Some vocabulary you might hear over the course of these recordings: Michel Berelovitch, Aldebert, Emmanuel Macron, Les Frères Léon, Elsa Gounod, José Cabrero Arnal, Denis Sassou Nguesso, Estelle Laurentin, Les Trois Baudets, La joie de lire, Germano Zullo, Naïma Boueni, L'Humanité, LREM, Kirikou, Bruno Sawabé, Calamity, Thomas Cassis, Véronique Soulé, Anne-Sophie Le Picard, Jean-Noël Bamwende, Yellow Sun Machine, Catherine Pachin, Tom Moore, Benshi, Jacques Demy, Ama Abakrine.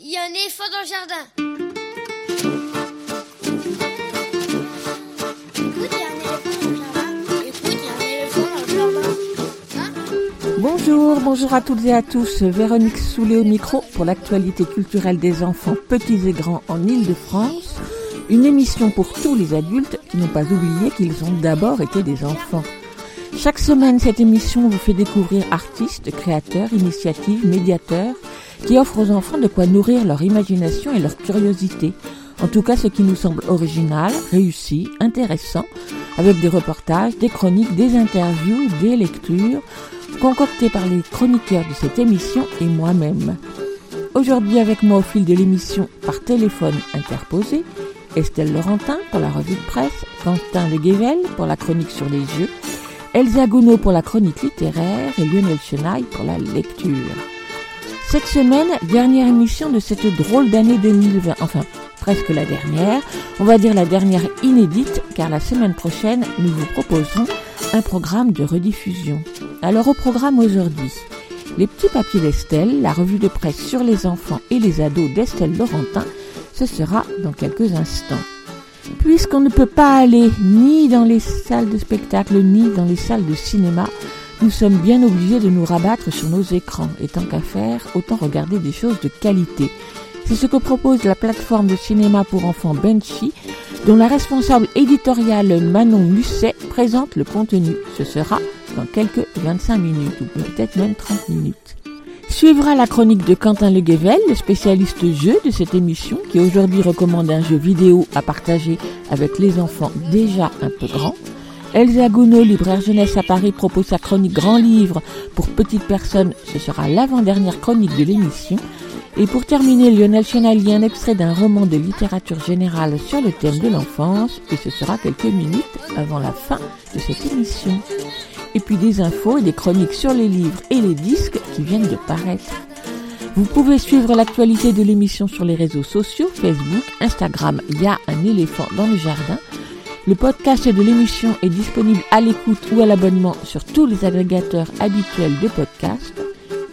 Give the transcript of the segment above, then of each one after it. Il y a un éléphant dans le jardin. Bonjour à toutes et à tous. Véronique Soulé au micro pour l'actualité culturelle des enfants petits et grands en Ile-de-France. Une émission pour tous les adultes qui n'ont pas oublié qu'ils ont d'abord été des enfants. Chaque semaine, cette émission vous fait découvrir artistes, créateurs, initiatives, médiateurs qui offrent aux enfants de quoi nourrir leur imagination et leur curiosité. En tout cas, ce qui nous semble original, réussi, intéressant, avec des reportages, des chroniques, des interviews, des lectures, concoctées par les chroniqueurs de cette émission et moi-même. Aujourd'hui avec moi au fil de l'émission par téléphone interposé, Estelle Laurentin pour la revue de presse, Quentin Le Guével pour la chronique sur les jeux, Elsa Gounod pour la chronique littéraire et Lionel Chenaille pour la lecture. Cette semaine, dernière émission de cette drôle d'année 2020, enfin presque la dernière, on va dire la dernière inédite, car la semaine prochaine, nous vous proposerons un programme de rediffusion. Alors au programme aujourd'hui, les petits papiers d'Estelle, la revue de presse sur les enfants et les ados d'Estelle Laurentin, ce sera dans quelques instants. Puisqu'on ne peut pas aller ni dans les salles de spectacle, ni dans les salles de cinéma, nous sommes bien obligés de nous rabattre sur nos écrans. Et tant qu'à faire, autant regarder des choses de qualité. C'est ce que propose la plateforme de cinéma pour enfants Benshi, dont la responsable éditoriale Manon Musset présente le contenu. Ce sera dans quelques 25 minutes, ou peut-être même 30 minutes. Suivra la chronique de Quentin Le Guével, le spécialiste jeu de cette émission, qui aujourd'hui recommande un jeu vidéo à partager avec les enfants déjà un peu grands. Elsa Gounod, libraire jeunesse à Paris, propose sa chronique Grand Livre pour petites personnes. Ce sera l'avant-dernière chronique de l'émission. Et pour terminer, Lionel Chenaille, un extrait d'un roman de littérature générale sur le thème de l'enfance. Et ce sera quelques minutes avant la fin de cette émission. Et puis des infos et des chroniques sur les livres et les disques qui viennent de paraître. Vous pouvez suivre l'actualité de l'émission sur les réseaux sociaux, Facebook, Instagram, il y a un éléphant dans le jardin. Le podcast de l'émission est disponible à l'écoute ou à l'abonnement sur tous les agrégateurs habituels de podcasts.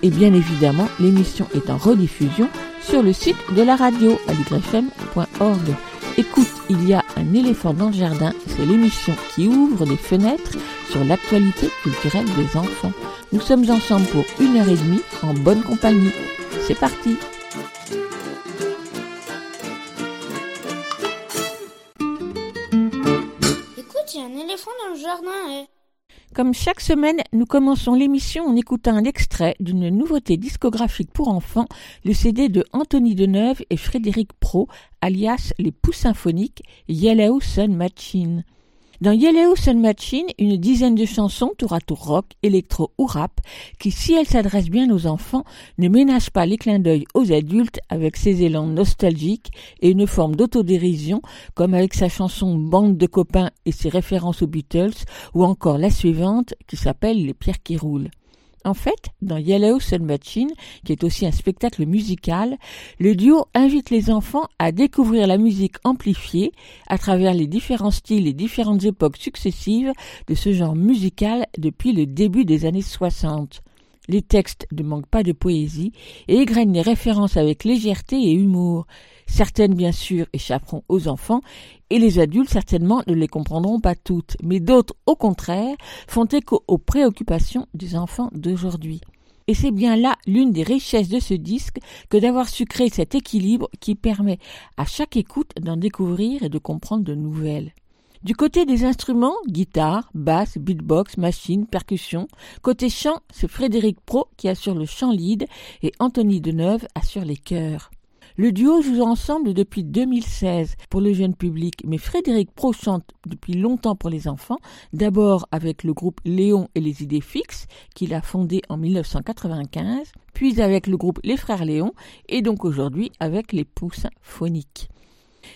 Et bien évidemment, l'émission est en rediffusion sur le site de la radio aligrefm.org. Écoute, il y a un éléphant dans le jardin, c'est l'émission qui ouvre des fenêtres sur l'actualité culturelle des enfants. Nous sommes ensemble pour 1h30 en bonne compagnie. C'est parti! Écoute, il y a un éléphant dans le jardin et... Comme chaque semaine, nous commençons l'émission en écoutant un extrait d'une nouveauté discographique pour enfants, le CD de Anthony Deneuve et Frédéric Praud, alias Les Poussins Phoniques, Yellow Sun Machine. Dans Yellow Sun Machine, une dizaine de chansons, tour à tour rock, électro ou rap, qui, si elles s'adressent bien aux enfants, ne ménagent pas les clins d'œil aux adultes avec ses élans nostalgiques et une forme d'autodérision, comme avec sa chanson « Bande de copains » et ses références aux Beatles, ou encore la suivante, qui s'appelle « Les pierres qui roulent ». En fait, dans Yellow Sun Machine, qui est aussi un spectacle musical, le duo invite les enfants à découvrir la musique amplifiée à travers les différents styles et différentes époques successives de ce genre musical depuis le début des années 60. Les textes ne manquent pas de poésie et égrènent les références avec légèreté et humour. Certaines, bien sûr, échapperont aux enfants et les adultes, certainement, ne les comprendront pas toutes. Mais d'autres, au contraire, font écho aux préoccupations des enfants d'aujourd'hui. Et c'est bien là l'une des richesses de ce disque que d'avoir su créer cet équilibre qui permet à chaque écoute d'en découvrir et de comprendre de nouvelles. Du côté des instruments, guitare, basse, beatbox, machine, percussion. Côté chant, c'est Frédéric Praud qui assure le chant lead et Anthony Deneuve assure les chœurs. Le duo joue ensemble depuis 2016 pour le jeune public, mais Frédéric Praud chante depuis longtemps pour les enfants, d'abord avec le groupe Léon et les Idées Fixes, qu'il a fondé en 1995, puis avec le groupe Les Frères Léon et donc aujourd'hui avec les Poussins Phoniques.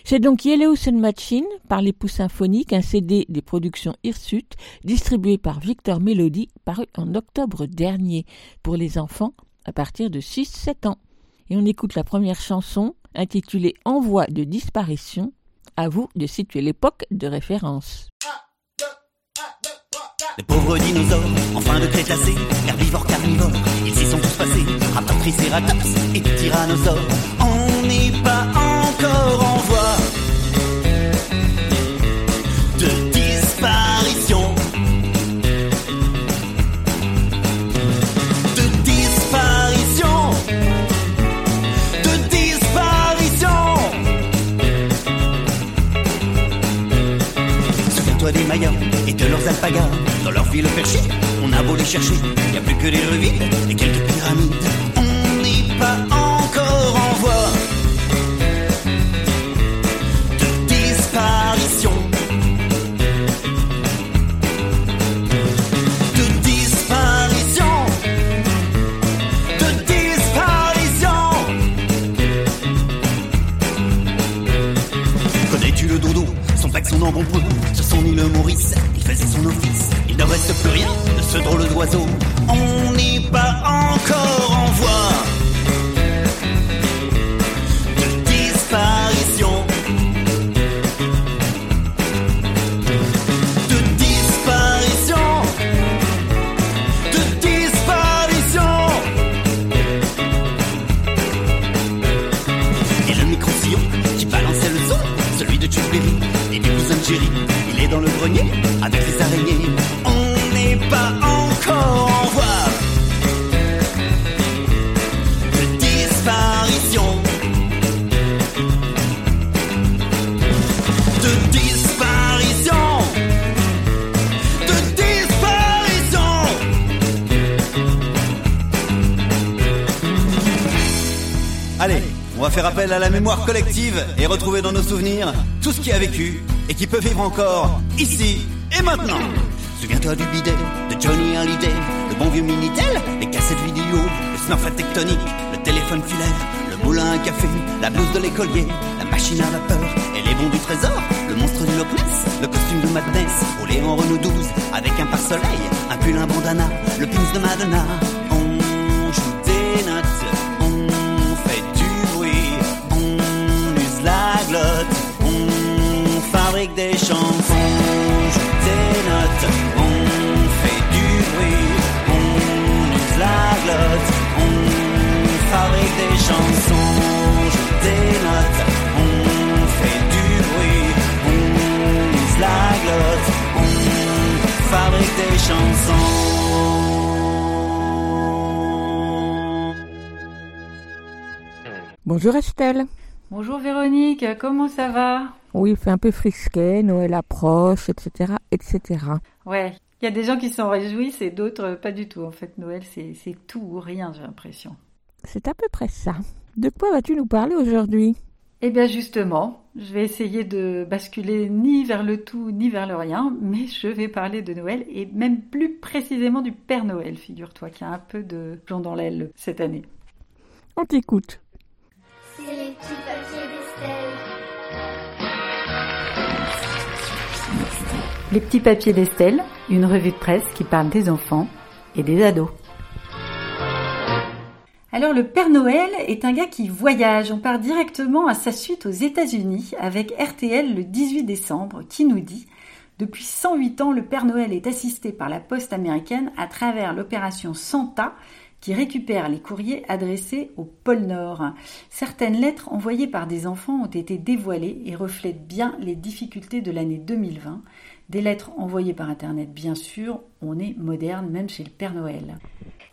C'est donc Yellow Sun Machine par les Poussins Phoniques, un CD des productions Hirsutes, distribué par Victor Mélodie, paru en octobre dernier pour les enfants à partir de 6-7 ans. Et on écoute la première chanson intitulée « En voie de disparition ». À vous de situer l'époque de référence. Les pauvres dinosaures, en fin de Crétacé, herbivores, carnivores, ils s'y sont tous passés, raptor, tricératops et tyrannosaures. Saga. Dans leur ville perchée, on a beau les chercher, y a plus que des ruines et quelques pyramides. On n'est pas encore en voie de disparition. Son embonpoint, sur son île Maurice, il faisait son office. Il ne reste plus rien de ce drôle d'oiseau. On n'est pas encore en voie de disparition. De disparition. De disparition. Et le micro-sillon qui balançait le son, celui de Tchoupléry. Il est dans le grenier avec les araignées. On n'est pas encore en voie de disparition. De disparition. De disparition. Allez, on va faire appel à la mémoire collective et retrouver dans nos souvenirs tout ce qui a vécu et qui peut vivre encore, ici et maintenant. Souviens-toi du bidet, de Johnny Hallyday, le bon vieux Minitel, les cassettes vidéo, le smurf à tectonique, le téléphone filaire, le moulin à café, la blouse de l'écolier, la machine à vapeur et les bons du trésor, le monstre de Loch Ness, le costume de Madness, roulé en Renault 12 avec un pare-soleil, un pull, un bandana, le pins de Madonna. On joue des notes, on fait du bruit, on use la glotte, fabrique des chansons, on joue des notes, on fait du bruit, on use la glotte, on fabrique des chansons, on joue des notes, on fait du bruit, on use la glotte, on fabrique des chansons. Bonjour Estelle. Bonjour Véronique, comment ça va ? Oui, il fait un peu frisquet, Noël approche, etc., etc. Ouais, il y a des gens qui s'en réjouissent et d'autres pas du tout. En fait, Noël, c'est tout ou rien, j'ai l'impression. C'est à peu près ça. De quoi vas-tu nous parler aujourd'hui ? Eh bien justement, je vais essayer de basculer ni vers le tout ni vers le rien, mais je vais parler de Noël et même plus précisément du Père Noël, figure-toi, qui a un peu de plomb dans l'aile cette année. On t'écoute. C'est les petits papiers d'Estelle. Les petits papiers d'Estelle, une revue de presse qui parle des enfants et des ados. Alors le Père Noël est un gars qui voyage. On part directement à sa suite aux États-Unis avec RTL le 18 décembre qui nous dit « Depuis 108 ans, le Père Noël est assisté par la poste américaine à travers l'opération Santa » qui récupère les courriers adressés au pôle Nord. Certaines lettres envoyées par des enfants ont été dévoilées et reflètent bien les difficultés de l'année 2020. Des lettres envoyées par Internet, bien sûr, on est moderne même chez le Père Noël.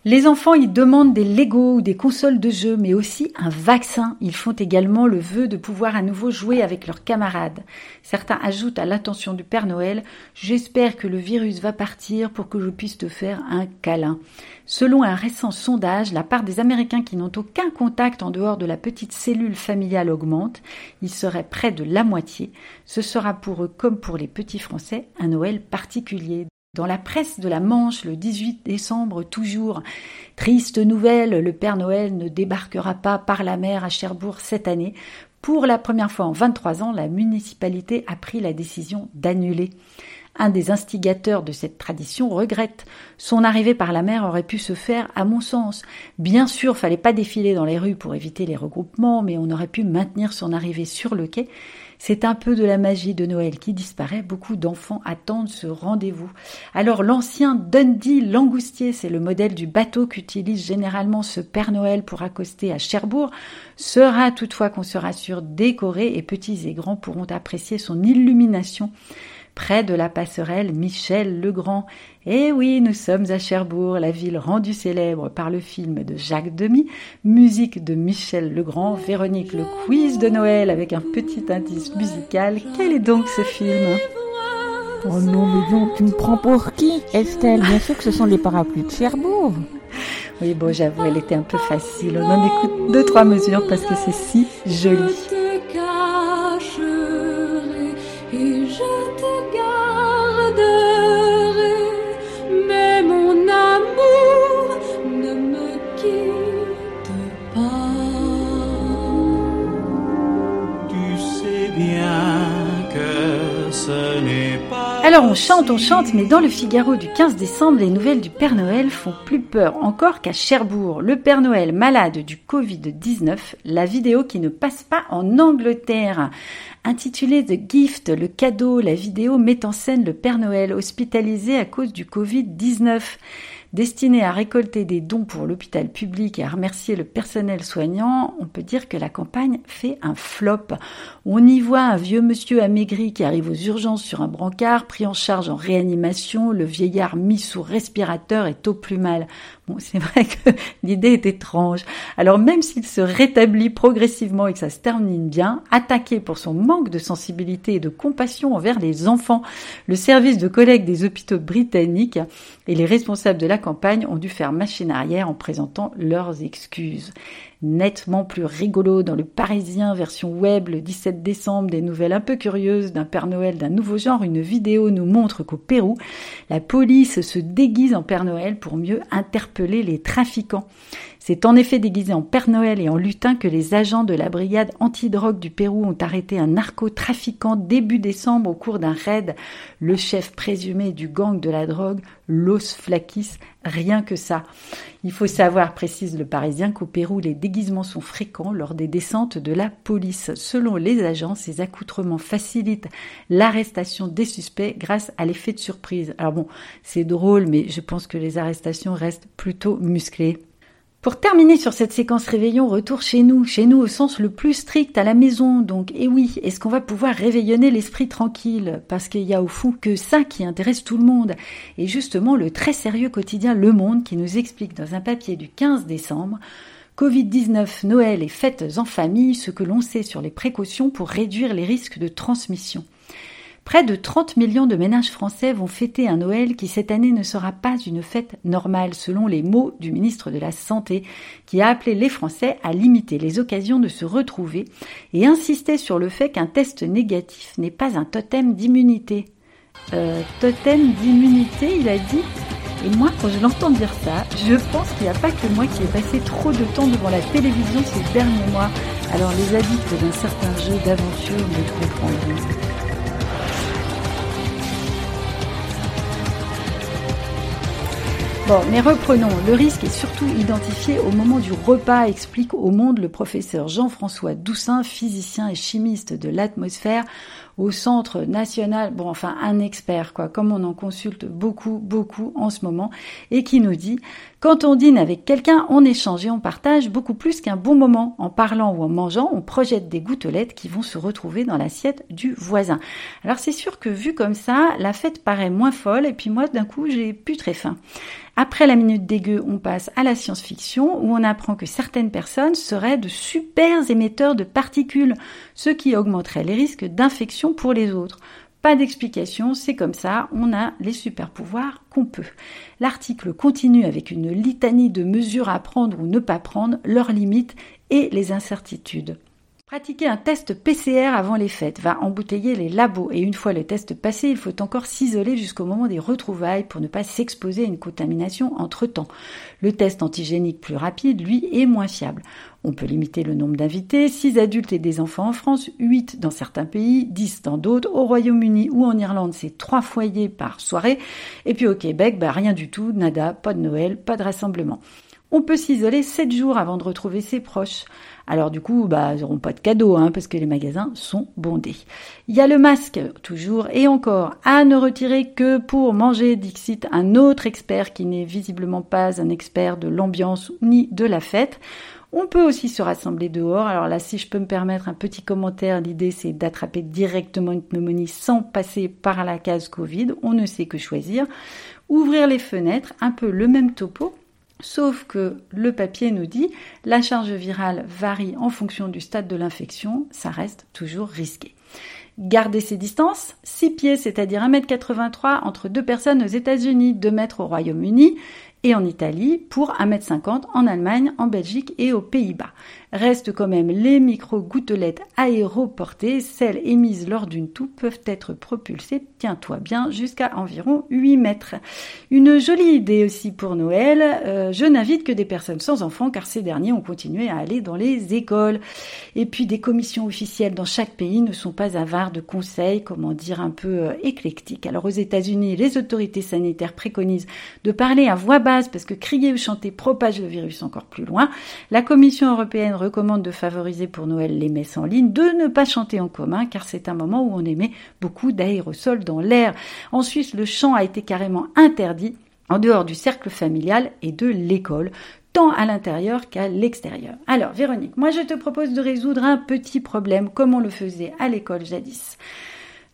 Les enfants, ils demandent des Lego ou des consoles de jeux, mais aussi un vaccin. Ils font également le vœu de pouvoir à nouveau jouer avec leurs camarades. Certains ajoutent à l'attention du Père Noël « J'espère que le virus va partir pour que je puisse te faire un câlin ». Selon un récent sondage, la part des Américains qui n'ont aucun contact en dehors de la petite cellule familiale augmente. Ils seraient près de la moitié. Ce sera pour eux, comme pour les petits Français, un Noël particulier. Dans la presse de la Manche, le 18 décembre, toujours. Triste nouvelle, le Père Noël ne débarquera pas par la mer à Cherbourg cette année. Pour la première fois en 23 ans, la municipalité a pris la décision d'annuler. Un des instigateurs de cette tradition regrette. Son arrivée par la mer aurait pu se faire, à mon sens. Bien sûr, fallait pas défiler dans les rues pour éviter les regroupements, mais on aurait pu maintenir son arrivée sur le quai. C'est un peu de la magie de Noël qui disparaît. Beaucoup d'enfants attendent ce rendez-vous. Alors l'ancien Dundee Langoustier, c'est le modèle du bateau qu'utilise généralement ce Père Noël pour accoster à Cherbourg, sera toutefois, qu'on se rassure, décoré et petits et grands pourront apprécier son illumination près de la passerelle Michel Legrand. Eh oui, nous sommes à Cherbourg, la ville rendue célèbre par le film de Jacques Demy, musique de Michel Legrand. Véronique, le quiz de Noël avec un petit indice musical. Quel est donc ce film ? Oh non, mais donc, tu me prends pour qui, Estelle? Bien sûr que ce sont les parapluies de Cherbourg. Oui, bon, j'avoue, elle était un peu facile. On en écoute 2-3 mesures parce que c'est si joli. Alors on chante, mais dans le Figaro du 15 décembre, les nouvelles du Père Noël font plus peur encore qu'à Cherbourg. Le Père Noël malade du Covid-19, la vidéo qui ne passe pas en Angleterre. Intitulée The Gift, le cadeau, la vidéo met en scène le Père Noël hospitalisé à cause du Covid-19. Destiné à récolter des dons pour l'hôpital public et à remercier le personnel soignant, on peut dire que la campagne fait un flop. On y voit un vieux monsieur amaigri qui arrive aux urgences sur un brancard, pris en charge en réanimation, le vieillard mis sous respirateur est au plus mal. Bon, c'est vrai que l'idée est étrange. Alors même s'il se rétablit progressivement et que ça se termine bien, attaqué pour son manque de sensibilité et de compassion envers les enfants, le service de collecte des hôpitaux britanniques et les responsables de la campagne ont dû faire machine arrière en présentant leurs excuses. Nettement plus rigolo dans le Parisien version web le 17 décembre, des nouvelles un peu curieuses d'un Père Noël d'un nouveau genre. Une vidéo nous montre qu'au Pérou, la police se déguise en Père Noël pour mieux interpeller les trafiquants. C'est en effet déguisé en Père Noël et en lutin que les agents de la brigade antidrogue du Pérou ont arrêté un narcotrafiquant début décembre au cours d'un raid. Le chef présumé du gang de la drogue, Los Flakis, rien que ça. Il faut savoir, précise le Parisien, qu'au Pérou, les déguisements sont fréquents lors des descentes de la police. Selon les agents, ces accoutrements facilitent l'arrestation des suspects grâce à l'effet de surprise. Alors bon, c'est drôle, mais je pense que les arrestations restent plutôt musclées. Pour terminer sur cette séquence réveillon, retour chez nous au sens le plus strict, à la maison. Donc, eh oui, est-ce qu'on va pouvoir réveillonner l'esprit tranquille? Parce qu'il y a au fond que ça qui intéresse tout le monde. Et justement, le très sérieux quotidien Le Monde qui nous explique dans un papier du 15 décembre « Covid-19, Noël et fêtes en famille, ce que l'on sait sur les précautions pour réduire les risques de transmission ». Près de 30 millions de ménages français vont fêter un Noël qui cette année ne sera pas une fête normale, selon les mots du ministre de la Santé, qui a appelé les Français à limiter les occasions de se retrouver et insister sur le fait qu'un test négatif n'est pas un totem d'immunité. Totem d'immunité, il a dit ? Et moi, quand je l'entends dire ça, je pense qu'il n'y a pas que moi qui ai passé trop de temps devant la télévision ces derniers mois. Alors les addicts d'un certain jeu d'aventure me comprendront. Bon, mais reprenons. Le risque est surtout identifié au moment du repas, explique au Monde le professeur Jean-François Doussin, physicien et chimiste de l'atmosphère au Centre national, bon, enfin un expert, quoi, comme on en consulte beaucoup en ce moment, et qui nous dit « Quand on dîne avec quelqu'un, on échange et on partage beaucoup plus qu'un bon moment. En parlant ou en mangeant, on projette des gouttelettes qui vont se retrouver dans l'assiette du voisin. » Alors c'est sûr que vu comme ça, la fête paraît moins folle, et puis moi, d'un coup, j'ai plus très faim. Après la minute dégueu, on passe à la science-fiction où on apprend que certaines personnes seraient de super émetteurs de particules, ce qui augmenterait les risques d'infection pour les autres. Pas d'explication, c'est comme ça, on a les super pouvoirs qu'on peut. L'article continue avec une litanie de mesures à prendre ou ne pas prendre, leurs limites et les incertitudes. Pratiquer un test PCR avant les fêtes va embouteiller les labos et une fois le test passé, il faut encore s'isoler jusqu'au moment des retrouvailles pour ne pas s'exposer à une contamination entre-temps. Le test antigénique plus rapide, lui, est moins fiable. On peut limiter le nombre d'invités, 6 adultes et des enfants en France, 8 dans certains pays, 10 dans d'autres. Au Royaume-Uni ou en Irlande, c'est 3 foyers par soirée. Et puis au Québec, rien du tout, nada, pas de Noël, pas de rassemblement. On peut s'isoler 7 jours avant de retrouver ses proches. Alors du coup, ils n'auront pas de cadeaux, parce que les magasins sont bondés. Il y a le masque, toujours et encore, à ne retirer que pour manger, dixit un autre expert qui n'est visiblement pas un expert de l'ambiance ni de la fête. On peut aussi se rassembler dehors. Alors là, si je peux me permettre un petit commentaire, l'idée c'est d'attraper directement une pneumonie sans passer par la case Covid. On ne sait que choisir. Ouvrir les fenêtres, un peu le même topo. Sauf que le papier nous dit « La charge virale varie en fonction du stade de l'infection, ça reste toujours risqué ». Garder ses distances, 6 pieds, c'est-à-dire 1m83 entre deux personnes aux États-Unis, 2 mètres au Royaume-Uni et en Italie, pour 1m50 en Allemagne, en Belgique et aux Pays-Bas. Restent quand même les micro-gouttelettes aéroportées, celles émises lors d'une toux peuvent être propulsées, tiens-toi bien, jusqu'à environ 8 mètres. Une jolie idée aussi pour Noël, je n'invite que des personnes sans enfants car ces derniers ont continué à aller dans les écoles. Et puis des commissions officielles dans chaque pays ne sont pas avares de conseils, comment dire, un peu éclectiques. Alors aux États-Unis, les autorités sanitaires préconisent de parler à voix basse parce que crier ou chanter propage le virus encore plus loin. La Commission européenne recommande de favoriser pour Noël les messes en ligne, de ne pas chanter en commun car c'est un moment où on émet beaucoup d'aérosols dans l'air. En Suisse, le chant a été carrément interdit en dehors du cercle familial et de l'école, tant à l'intérieur qu'à l'extérieur. Alors Véronique, moi je te propose de résoudre un petit problème comme on le faisait à l'école jadis.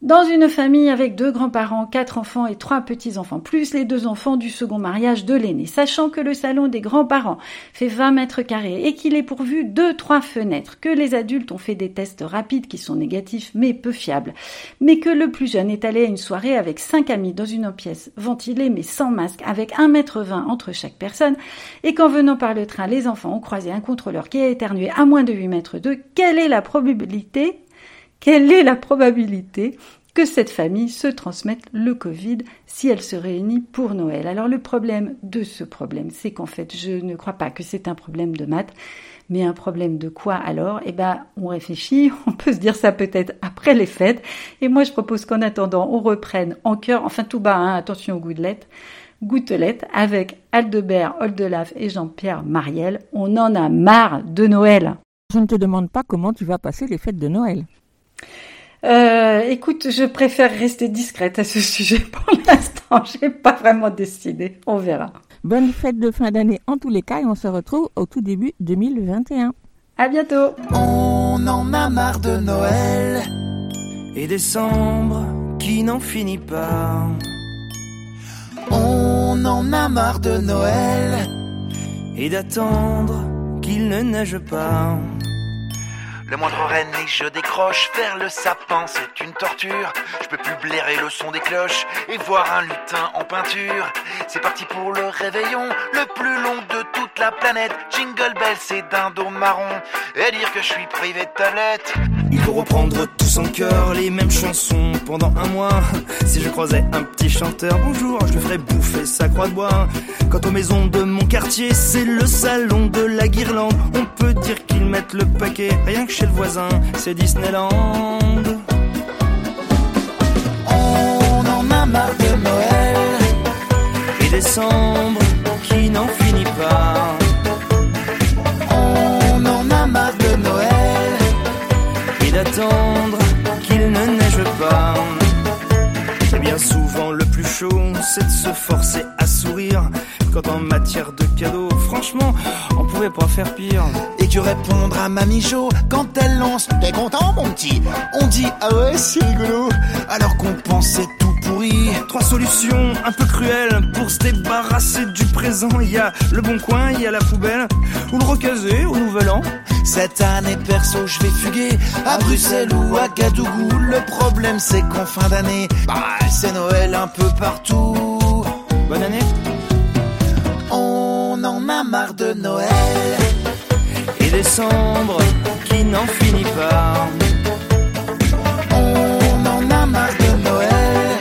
Dans une famille avec 2 grands-parents, 4 enfants et 3 petits-enfants, plus les 2 enfants du second mariage de l'aîné. Sachant que le salon des grands-parents fait 20 mètres carrés et qu'il est pourvu de 3 fenêtres, que les adultes ont fait des tests rapides qui sont négatifs mais peu fiables, mais que le plus jeune est allé à une soirée avec 5 amis dans une pièce ventilée mais sans masque, avec 1m20 entre chaque personne, et qu'en venant par le train, les enfants ont croisé un contrôleur qui a éternué à moins de 8 mètres d'eux, quelle est la probabilité que cette famille se transmette le Covid si elle se réunit pour Noël? Alors le problème de ce problème, c'est qu'en fait, je ne crois pas que c'est un problème de maths, mais un problème de quoi alors? On réfléchit, on peut se dire ça peut-être après les fêtes, et moi je propose qu'en attendant, on reprenne en chœur, enfin tout bas, attention aux gouttelettes, avec Aldebert, Oldelaf et Jean-Pierre Marielle. On en a marre de Noël. Je ne te demande pas comment tu vas passer les fêtes de Noël. Écoute, je préfère rester discrète à ce sujet pour l'instant. J'ai pas vraiment décidé. On verra. Bonne fête de fin d'année en tous les cas et on se retrouve au tout début 2021. À bientôt. On en a marre de Noël et décembre qui n'en finit pas. On en a marre de Noël et d'attendre qu'il ne neige pas. Le moindre reine et je décroche, faire le sapin c'est une torture. Je peux plus blairer le son des cloches et voir un lutin en peinture. C'est parti pour le réveillon, le plus long de toute la planète. Jingle Bell c'est dindo marron, et dire que je suis privé de tablette. Il faut reprendre tous en chœur les mêmes chansons pendant un mois. Si je croisais un petit chanteur, bonjour, je le ferais bouffer sa croix de bois. Quant aux maisons de mon quartier, c'est le salon de la guirlande. On peut dire qu'ils mettent le paquet, rien que chez le voisin, c'est Disneyland. On en a marre de Noël et décembre qui n'en finit pas. On en a marre de Noël et d'attendre qu'il ne neige pas. Et bien souvent le plus chaud, c'est de se forcer à sourire. Quand en matière de cadeaux, franchement, on pouvait pas faire pire. Et que répondre à Mamie Jo quand elle lance « T'es content mon petit ?» On dit « Ah ouais, c'est rigolo !» Alors qu'on pensait tout pourri. 3 solutions un peu cruelles pour se débarrasser du présent. Il y a le bon coin, il y a la poubelle, ou le recaser au nouvel an. Cette année perso je vais fuguer à Bruxelles ou à Gadougou. Le problème c'est qu'en fin d'année, c'est Noël un peu partout. Bonne année. On en a marre de Noël et décembre qui n'en finit pas. On en a marre de Noël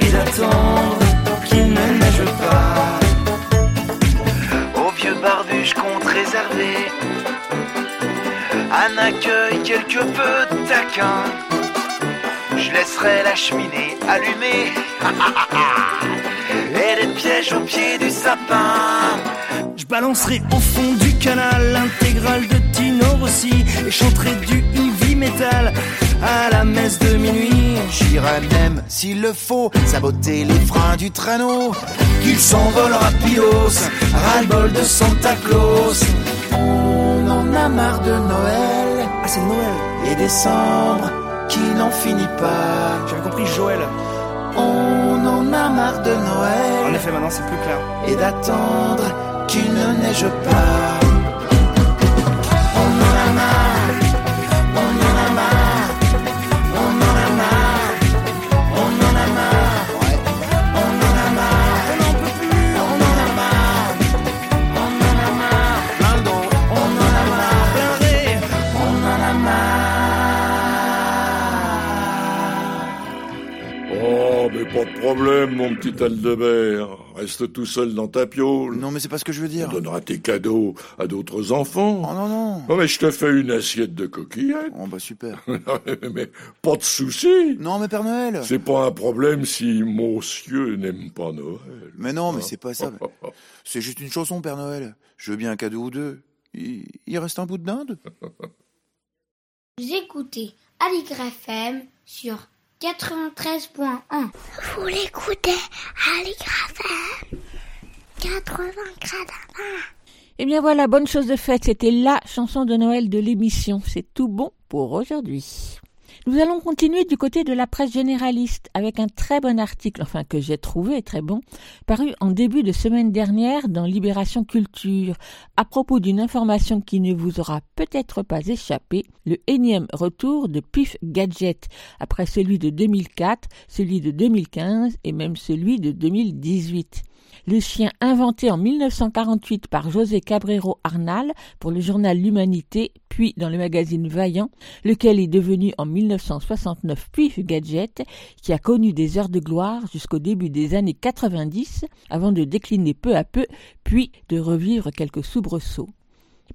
et d'attendre qu'il ne neige pas. Au vieux barbu je compte réserver un accueil quelque peu taquin. Je laisserai la cheminée allumée et les pièges au pied du sapin. Je balancerai au fond du canal l'intégrale de Tino Rossi et chanterai du heavy metal à la messe de minuit. J'irai même, s'il le faut, saboter les freins du traîneau, qu'il s'envole rapidos, ras-le-bol de Santa Claus. On en a marre de Noël. Ah, c'est Noël. Et décembre qui n'en finit pas. J'avais compris Joël. On en a marre de Noël. En effet, maintenant c'est plus clair. Et d'attendre qu'il ne neige pas. On en a marre. On en a marre. On en a marre. Pas de problème, mon petit Aldebert. Reste tout seul dans ta piole. Non, mais c'est pas ce que je veux dire. On donnera tes cadeaux à d'autres enfants. Oh non, non. Non, mais je te fais une assiette de coquillettes. Oh, bah super. mais pas de soucis. Non, mais Père Noël. C'est pas un problème si monsieur n'aime pas Noël. Mais non, mais c'est pas ça. C'est juste une chanson, Père Noël. Je veux bien un cadeau ou deux. Il reste un bout de dinde. Vous écoutez Aligre FM sur 93.1. Vous l'écoutez Aligre FM 80 gradins. Et bien voilà, bonne chose de faite. C'était la chanson de Noël de l'émission. C'est tout bon pour aujourd'hui. Nous allons continuer du côté de la presse généraliste avec un très bon article, enfin que j'ai trouvé très bon, paru en début de semaine dernière dans Libération Culture, à propos d'une information qui ne vous aura peut-être pas échappé, le énième retour de Pif gadget, après celui de 2004, celui de 2015 et même celui de 2018. Le chien inventé en 1948 par José Cabrero Arnal pour le journal L'Humanité, puis dans le magazine Vaillant, lequel est devenu en 1969 Pif gadget, qui a connu des heures de gloire jusqu'au début des années 90, avant de décliner peu à peu, puis de revivre quelques soubresauts.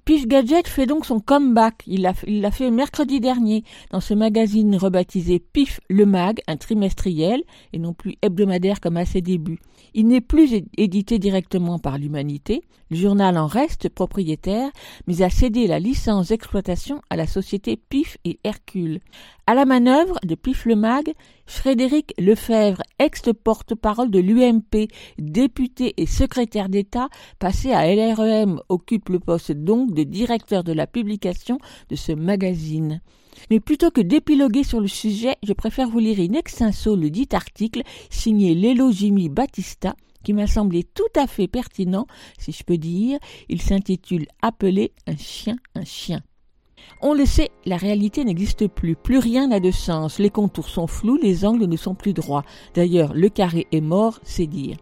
Pif gadget fait donc son comeback, il l'a fait mercredi dernier dans ce magazine rebaptisé Pif le Mag, un trimestriel et non plus hebdomadaire comme à ses débuts. Il n'est plus édité directement par l'Humanité, le journal en reste propriétaire, mais a cédé la licence d'exploitation à la société Pif et Hercule. À la manœuvre de Pif le Mag, Frédéric Lefèvre, ex-porte-parole de l'UMP, député et secrétaire d'État, passé à LREM, occupe le poste donc de directeur de la publication de ce magazine. Mais plutôt que d'épiloguer sur le sujet, je préfère vous lire in extenso le dit article signé Lello Jimmy Battista, qui m'a semblé tout à fait pertinent, si je peux dire. Il s'intitule « Appeler un chien un chien ». On le sait, la réalité n'existe plus, plus rien n'a de sens, les contours sont flous, les angles ne sont plus droits. D'ailleurs, le carré est mort, c'est dire.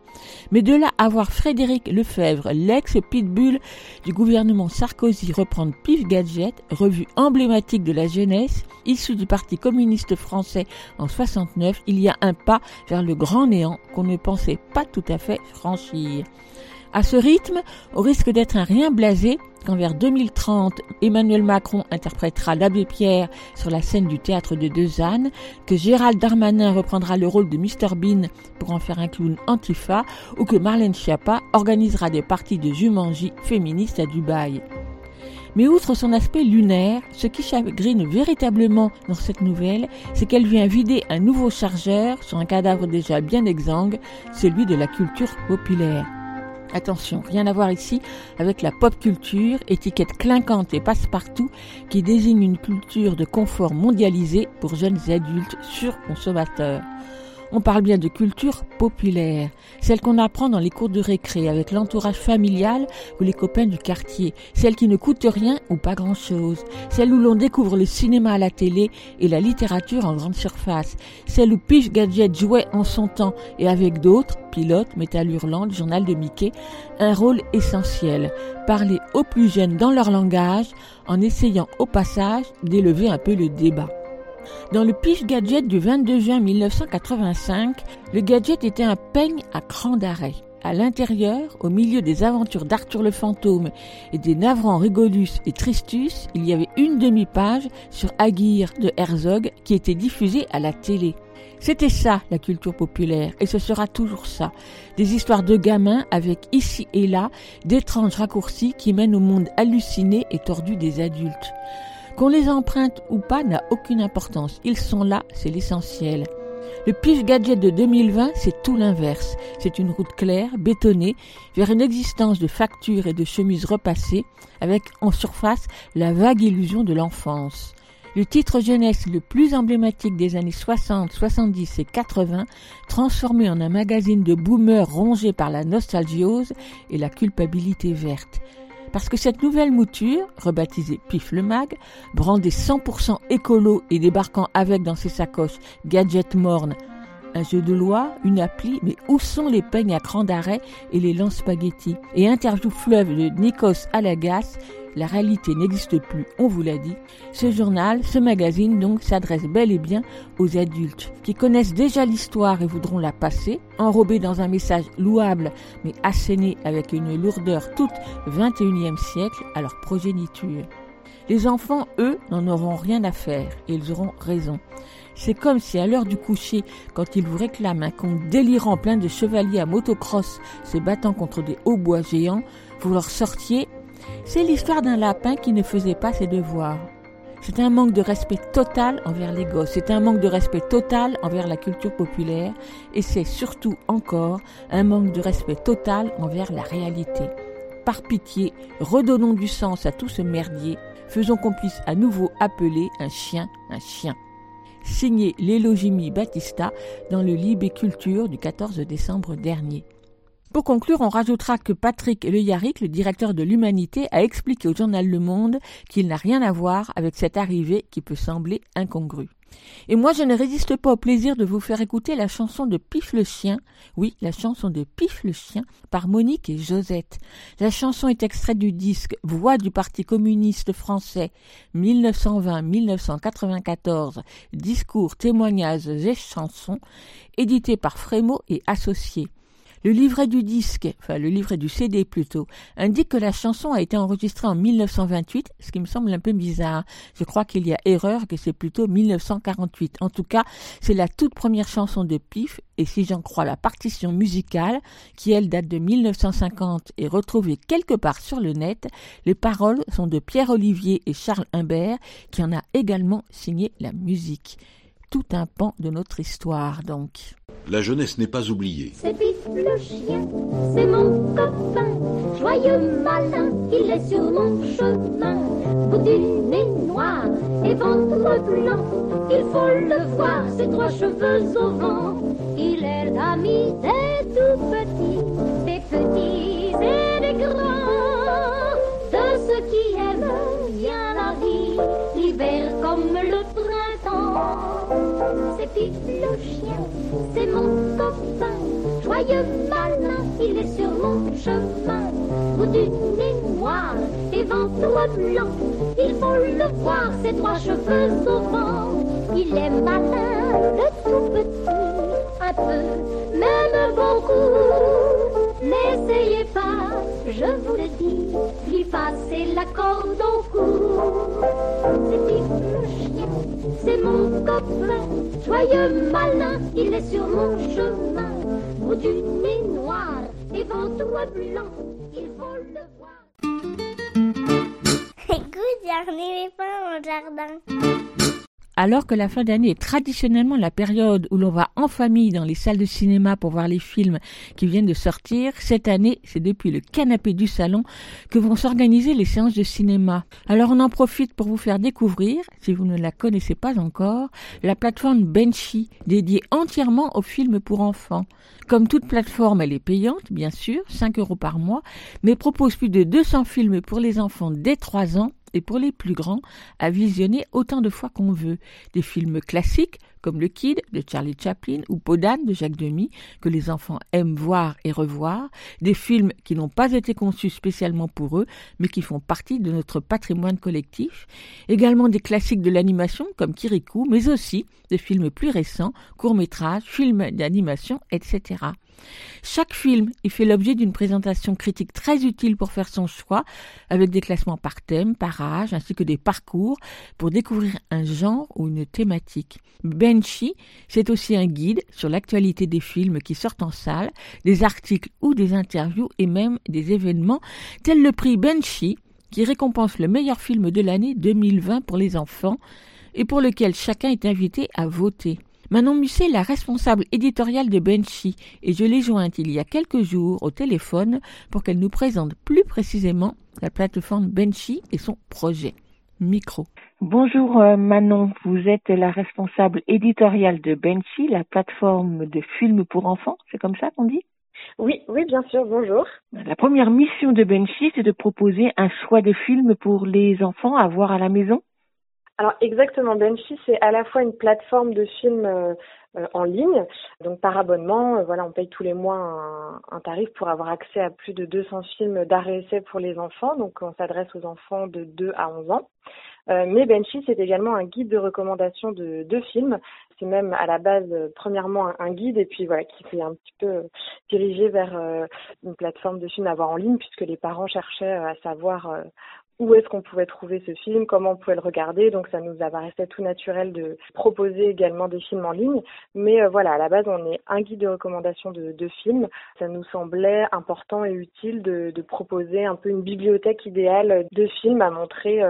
Mais de là à voir Frédéric Lefèvre, l'ex-pitbull du gouvernement Sarkozy, reprendre Pif gadget, revue emblématique de la jeunesse, issue du Parti communiste français en 69, il y a un pas vers le grand néant qu'on ne pensait pas tout à fait franchir. À ce rythme, au risque d'être un rien blasé, quand vers 2030, Emmanuel Macron interprétera l'abbé Pierre sur la scène du théâtre de Deux-Ânes, que Gérald Darmanin reprendra le rôle de Mr Bean pour en faire un clown antifa, ou que Marlène Schiappa organisera des parties de Jumanji féministes à Dubaï. Mais outre son aspect lunaire, ce qui chagrine véritablement dans cette nouvelle, c'est qu'elle vient vider un nouveau chargeur sur un cadavre déjà bien exsangue, celui de la culture populaire. Attention, rien à voir ici avec la pop culture, étiquette clinquante et passe-partout qui désigne une culture de confort mondialisée pour jeunes adultes surconsommateurs. On parle bien de culture populaire, celle qu'on apprend dans les cours de récré avec l'entourage familial ou les copains du quartier, celle qui ne coûte rien ou pas grand-chose, celle où l'on découvre le cinéma à la télé et la littérature en grande surface, celle où Pif gadget jouait en son temps et avec d'autres, Pilote, Métal hurlant, Journal de Mickey, un rôle essentiel, parler aux plus jeunes dans leur langage en essayant au passage d'élever un peu le débat. Dans le Pif gadget du 22 juin 1985, le gadget était un peigne à cran d'arrêt. À l'intérieur, au milieu des aventures d'Arthur le fantôme et des navrants Rigolus et Tristus, il y avait une demi-page sur Aguirre de Herzog qui était diffusée à la télé. C'était ça, la culture populaire, et ce sera toujours ça. Des histoires de gamins avec ici et là d'étranges raccourcis qui mènent au monde halluciné et tordu des adultes. Qu'on les emprunte ou pas n'a aucune importance. Ils sont là, c'est l'essentiel. Le Pif gadget de 2020, c'est tout l'inverse. C'est une route claire, bétonnée, vers une existence de factures et de chemises repassées, avec en surface la vague illusion de l'enfance. Le titre jeunesse le plus emblématique des années 60, 70 et 80, transformé en un magazine de boomers rongé par la nostalgiose et la culpabilité verte. Parce que cette nouvelle mouture, rebaptisée Pif le Mag, brandée 100% écolo et débarquant avec dans ses sacoches gadgets mornes, un jeu de loi, une appli, mais où sont les peignes à cran d'arrêt et les lance-spaghettis ? Et interview fleuve de Nikos Alagas, la réalité n'existe plus, on vous l'a dit. Ce journal, ce magazine donc, s'adresse bel et bien aux adultes qui connaissent déjà l'histoire et voudront la passer, enrobée dans un message louable mais asséné avec une lourdeur toute 21e siècle à leur progéniture. Les enfants, eux, n'en auront rien à faire et ils auront raison. C'est comme si à l'heure du coucher, quand ils vous réclament un conte délirant plein de chevaliers à motocross se battant contre des hautbois géants, vous leur sortiez « C'est l'histoire d'un lapin qui ne faisait pas ses devoirs ». C'est un manque de respect total envers les gosses, c'est un manque de respect total envers la culture populaire et c'est surtout encore un manque de respect total envers la réalité. Par pitié, redonnons du sens à tout ce merdier, faisons qu'on puisse à nouveau appeler un chien un chien. Signé l'Élogimie Battista dans le Libé Culture du 14 décembre dernier. Pour conclure, on rajoutera que Patrick Leyaric, le directeur de l'Humanité, a expliqué au journal Le Monde qu'il n'a rien à voir avec cette arrivée qui peut sembler incongrue. Et moi, je ne résiste pas au plaisir de vous faire écouter la chanson de Pif le Chien. Oui, la chanson de Pif le Chien par Monique et Josette. La chanson est extraite du disque « Voix du Parti communiste français 1920-1994, discours, témoignages et chansons » édité par Frémaux et Associés. Le livret du disque, enfin le livret du CD plutôt, indique que la chanson a été enregistrée en 1928, ce qui me semble un peu bizarre. Je crois qu'il y a erreur, que c'est plutôt 1948. En tout cas, c'est la toute première chanson de Pif, et si j'en crois la partition musicale, qui elle date de 1950 et retrouvée quelque part sur le net, les paroles sont de Pierre-Olivier et Charles Humbert, qui en a également signé la musique. Tout un pan de notre histoire, donc. La jeunesse n'est pas oubliée. C'est Pif le chien, c'est mon copain, joyeux malin, il est sur mon chemin. Bout du nez noir et ventre blanc, il faut le voir, ses trois cheveux au vent. Il est l'ami des tout petits et des grands, de ceux qui aiment bien la vie, l'hiver comme le printemps. C'est Pif le chien, c'est mon copain, joyeux malin, il est sur mon chemin. Bout du nez noir et ventre blanc, il faut le voir, ses trois cheveux au vent. Il est malin, le tout petit, un peu, même beaucoup. N'essayez pas, je vous le dis, lui passer la corde au cou. C'est Pif le chien, c'est mon copain, joyeux malin, il est sur mon chemin. Bout du nez noir et ventre blanc, il faut le voir. Écoute, j'en ai pas mon jardin. Alors que la fin d'année est traditionnellement la période où l'on va en famille dans les salles de cinéma pour voir les films qui viennent de sortir, cette année, c'est depuis le canapé du salon que vont s'organiser les séances de cinéma. Alors on en profite pour vous faire découvrir, si vous ne la connaissez pas encore, la plateforme Benshi, dédiée entièrement aux films pour enfants. Comme toute plateforme, elle est payante, bien sûr, 5 € par mois, mais propose plus de 200 films pour les enfants dès 3 ans, et pour les plus grands, à visionner autant de fois qu'on veut. Des films classiques, comme Le Kid de Charlie Chaplin ou Peau d'âne de Jacques Demy, que les enfants aiment voir et revoir, des films qui n'ont pas été conçus spécialement pour eux, mais qui font partie de notre patrimoine collectif, également des classiques de l'animation comme Kirikou, mais aussi des films plus récents, courts-métrages, films d'animation, etc. Chaque film y fait l'objet d'une présentation critique très utile pour faire son choix, avec des classements par thème, par âge, ainsi que des parcours pour découvrir un genre ou une thématique. Benshi, c'est aussi un guide sur l'actualité des films qui sortent en salle, des articles ou des interviews et même des événements, tel le prix Benshi, qui récompense le meilleur film de l'année 2020 pour les enfants et pour lequel chacun est invité à voter. Manon Musset est la responsable éditoriale de Benshi et je l'ai jointe il y a quelques jours au téléphone pour qu'elle nous présente plus précisément la plateforme Benshi et son projet. Micro. Bonjour Manon, vous êtes la responsable éditoriale de Benshi, la plateforme de films pour enfants, c'est comme ça qu'on dit ? Oui, bien sûr, bonjour. La première mission de Benshi, c'est de proposer un choix de films pour les enfants à voir à la maison ? Alors exactement, Benshi, c'est à la fois une plateforme de films en ligne, donc par abonnement, voilà, on paye tous les mois un tarif pour avoir accès à plus de 200 films d'art et essai pour les enfants, donc on s'adresse aux enfants de 2 à 11 ans. Mais Benshi, c'est également un guide de recommandation de films, c'est même à la base premièrement un guide et puis voilà, qui s'est un petit peu dirigé vers une plateforme de films à voir en ligne puisque les parents cherchaient à savoir où est-ce qu'on pouvait trouver ce film, comment on pouvait le regarder, donc ça nous apparaissait tout naturel de proposer également des films en ligne, mais voilà, à la base on est un guide de recommandation de films, ça nous semblait important et utile de proposer un peu une bibliothèque idéale de films à montrer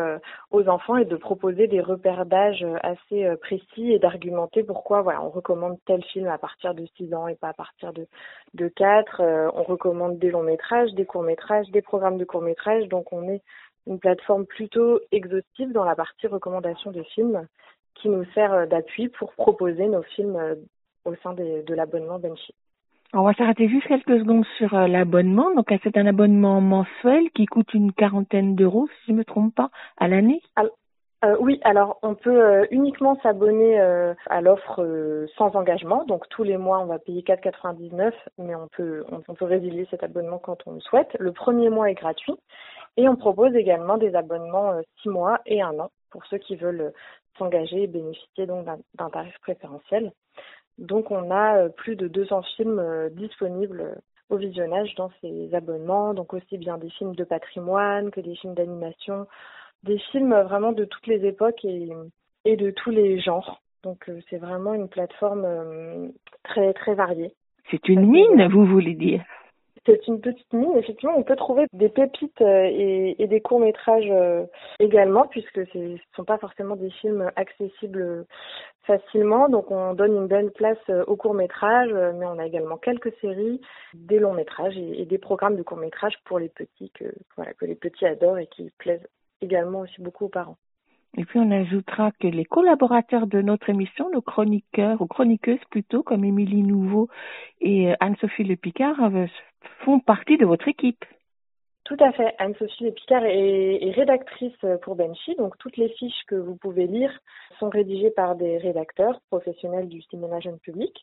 aux enfants et de proposer des repères d'âge assez précis et d'argumenter pourquoi voilà, on recommande tel film à partir de 6 ans et pas à partir de 4, on recommande des longs métrages, des courts métrages, des programmes de courts métrages, donc on est une plateforme plutôt exhaustive dans la partie recommandation de films qui nous sert d'appui pour proposer nos films au sein de l'abonnement Benshi. On va s'arrêter juste quelques secondes sur l'abonnement. Donc, c'est un abonnement mensuel qui coûte une quarantaine d'euros, si je ne me trompe pas, à l'année. Oui, alors on peut uniquement s'abonner à l'offre sans engagement. Donc tous les mois, on va payer 4,99, mais on peut résilier cet abonnement quand on le souhaite. Le premier mois est gratuit et on propose également des abonnements 6 mois et 1 an pour ceux qui veulent s'engager et bénéficier donc d'un tarif préférentiel. Donc on a plus de 200 films disponibles au visionnage dans ces abonnements, donc aussi bien des films de patrimoine que des films d'animation, des films vraiment de toutes les époques et de tous les genres. Donc c'est vraiment une plateforme très très variée. C'est une mine, vous voulez dire? C'est une petite mine, effectivement. On peut trouver des pépites et des courts-métrages également, puisque ce ne sont pas forcément des films accessibles facilement. Donc on donne une bonne place aux courts-métrages, mais on a également quelques séries, des longs-métrages et des programmes de courts-métrages pour les petits que les petits adorent et qui plaisent également aussi beaucoup aux parents. Et puis on ajoutera que les collaborateurs de notre émission, nos chroniqueurs ou chroniqueuses plutôt, comme Émilie Nouveau et Anne-Sophie Le Picard, font partie de votre équipe. Tout à fait. Anne-Sophie Le Picard est rédactrice pour Benshi, donc toutes les fiches que vous pouvez lire sont rédigées par des rédacteurs professionnels du cinéma jeune public,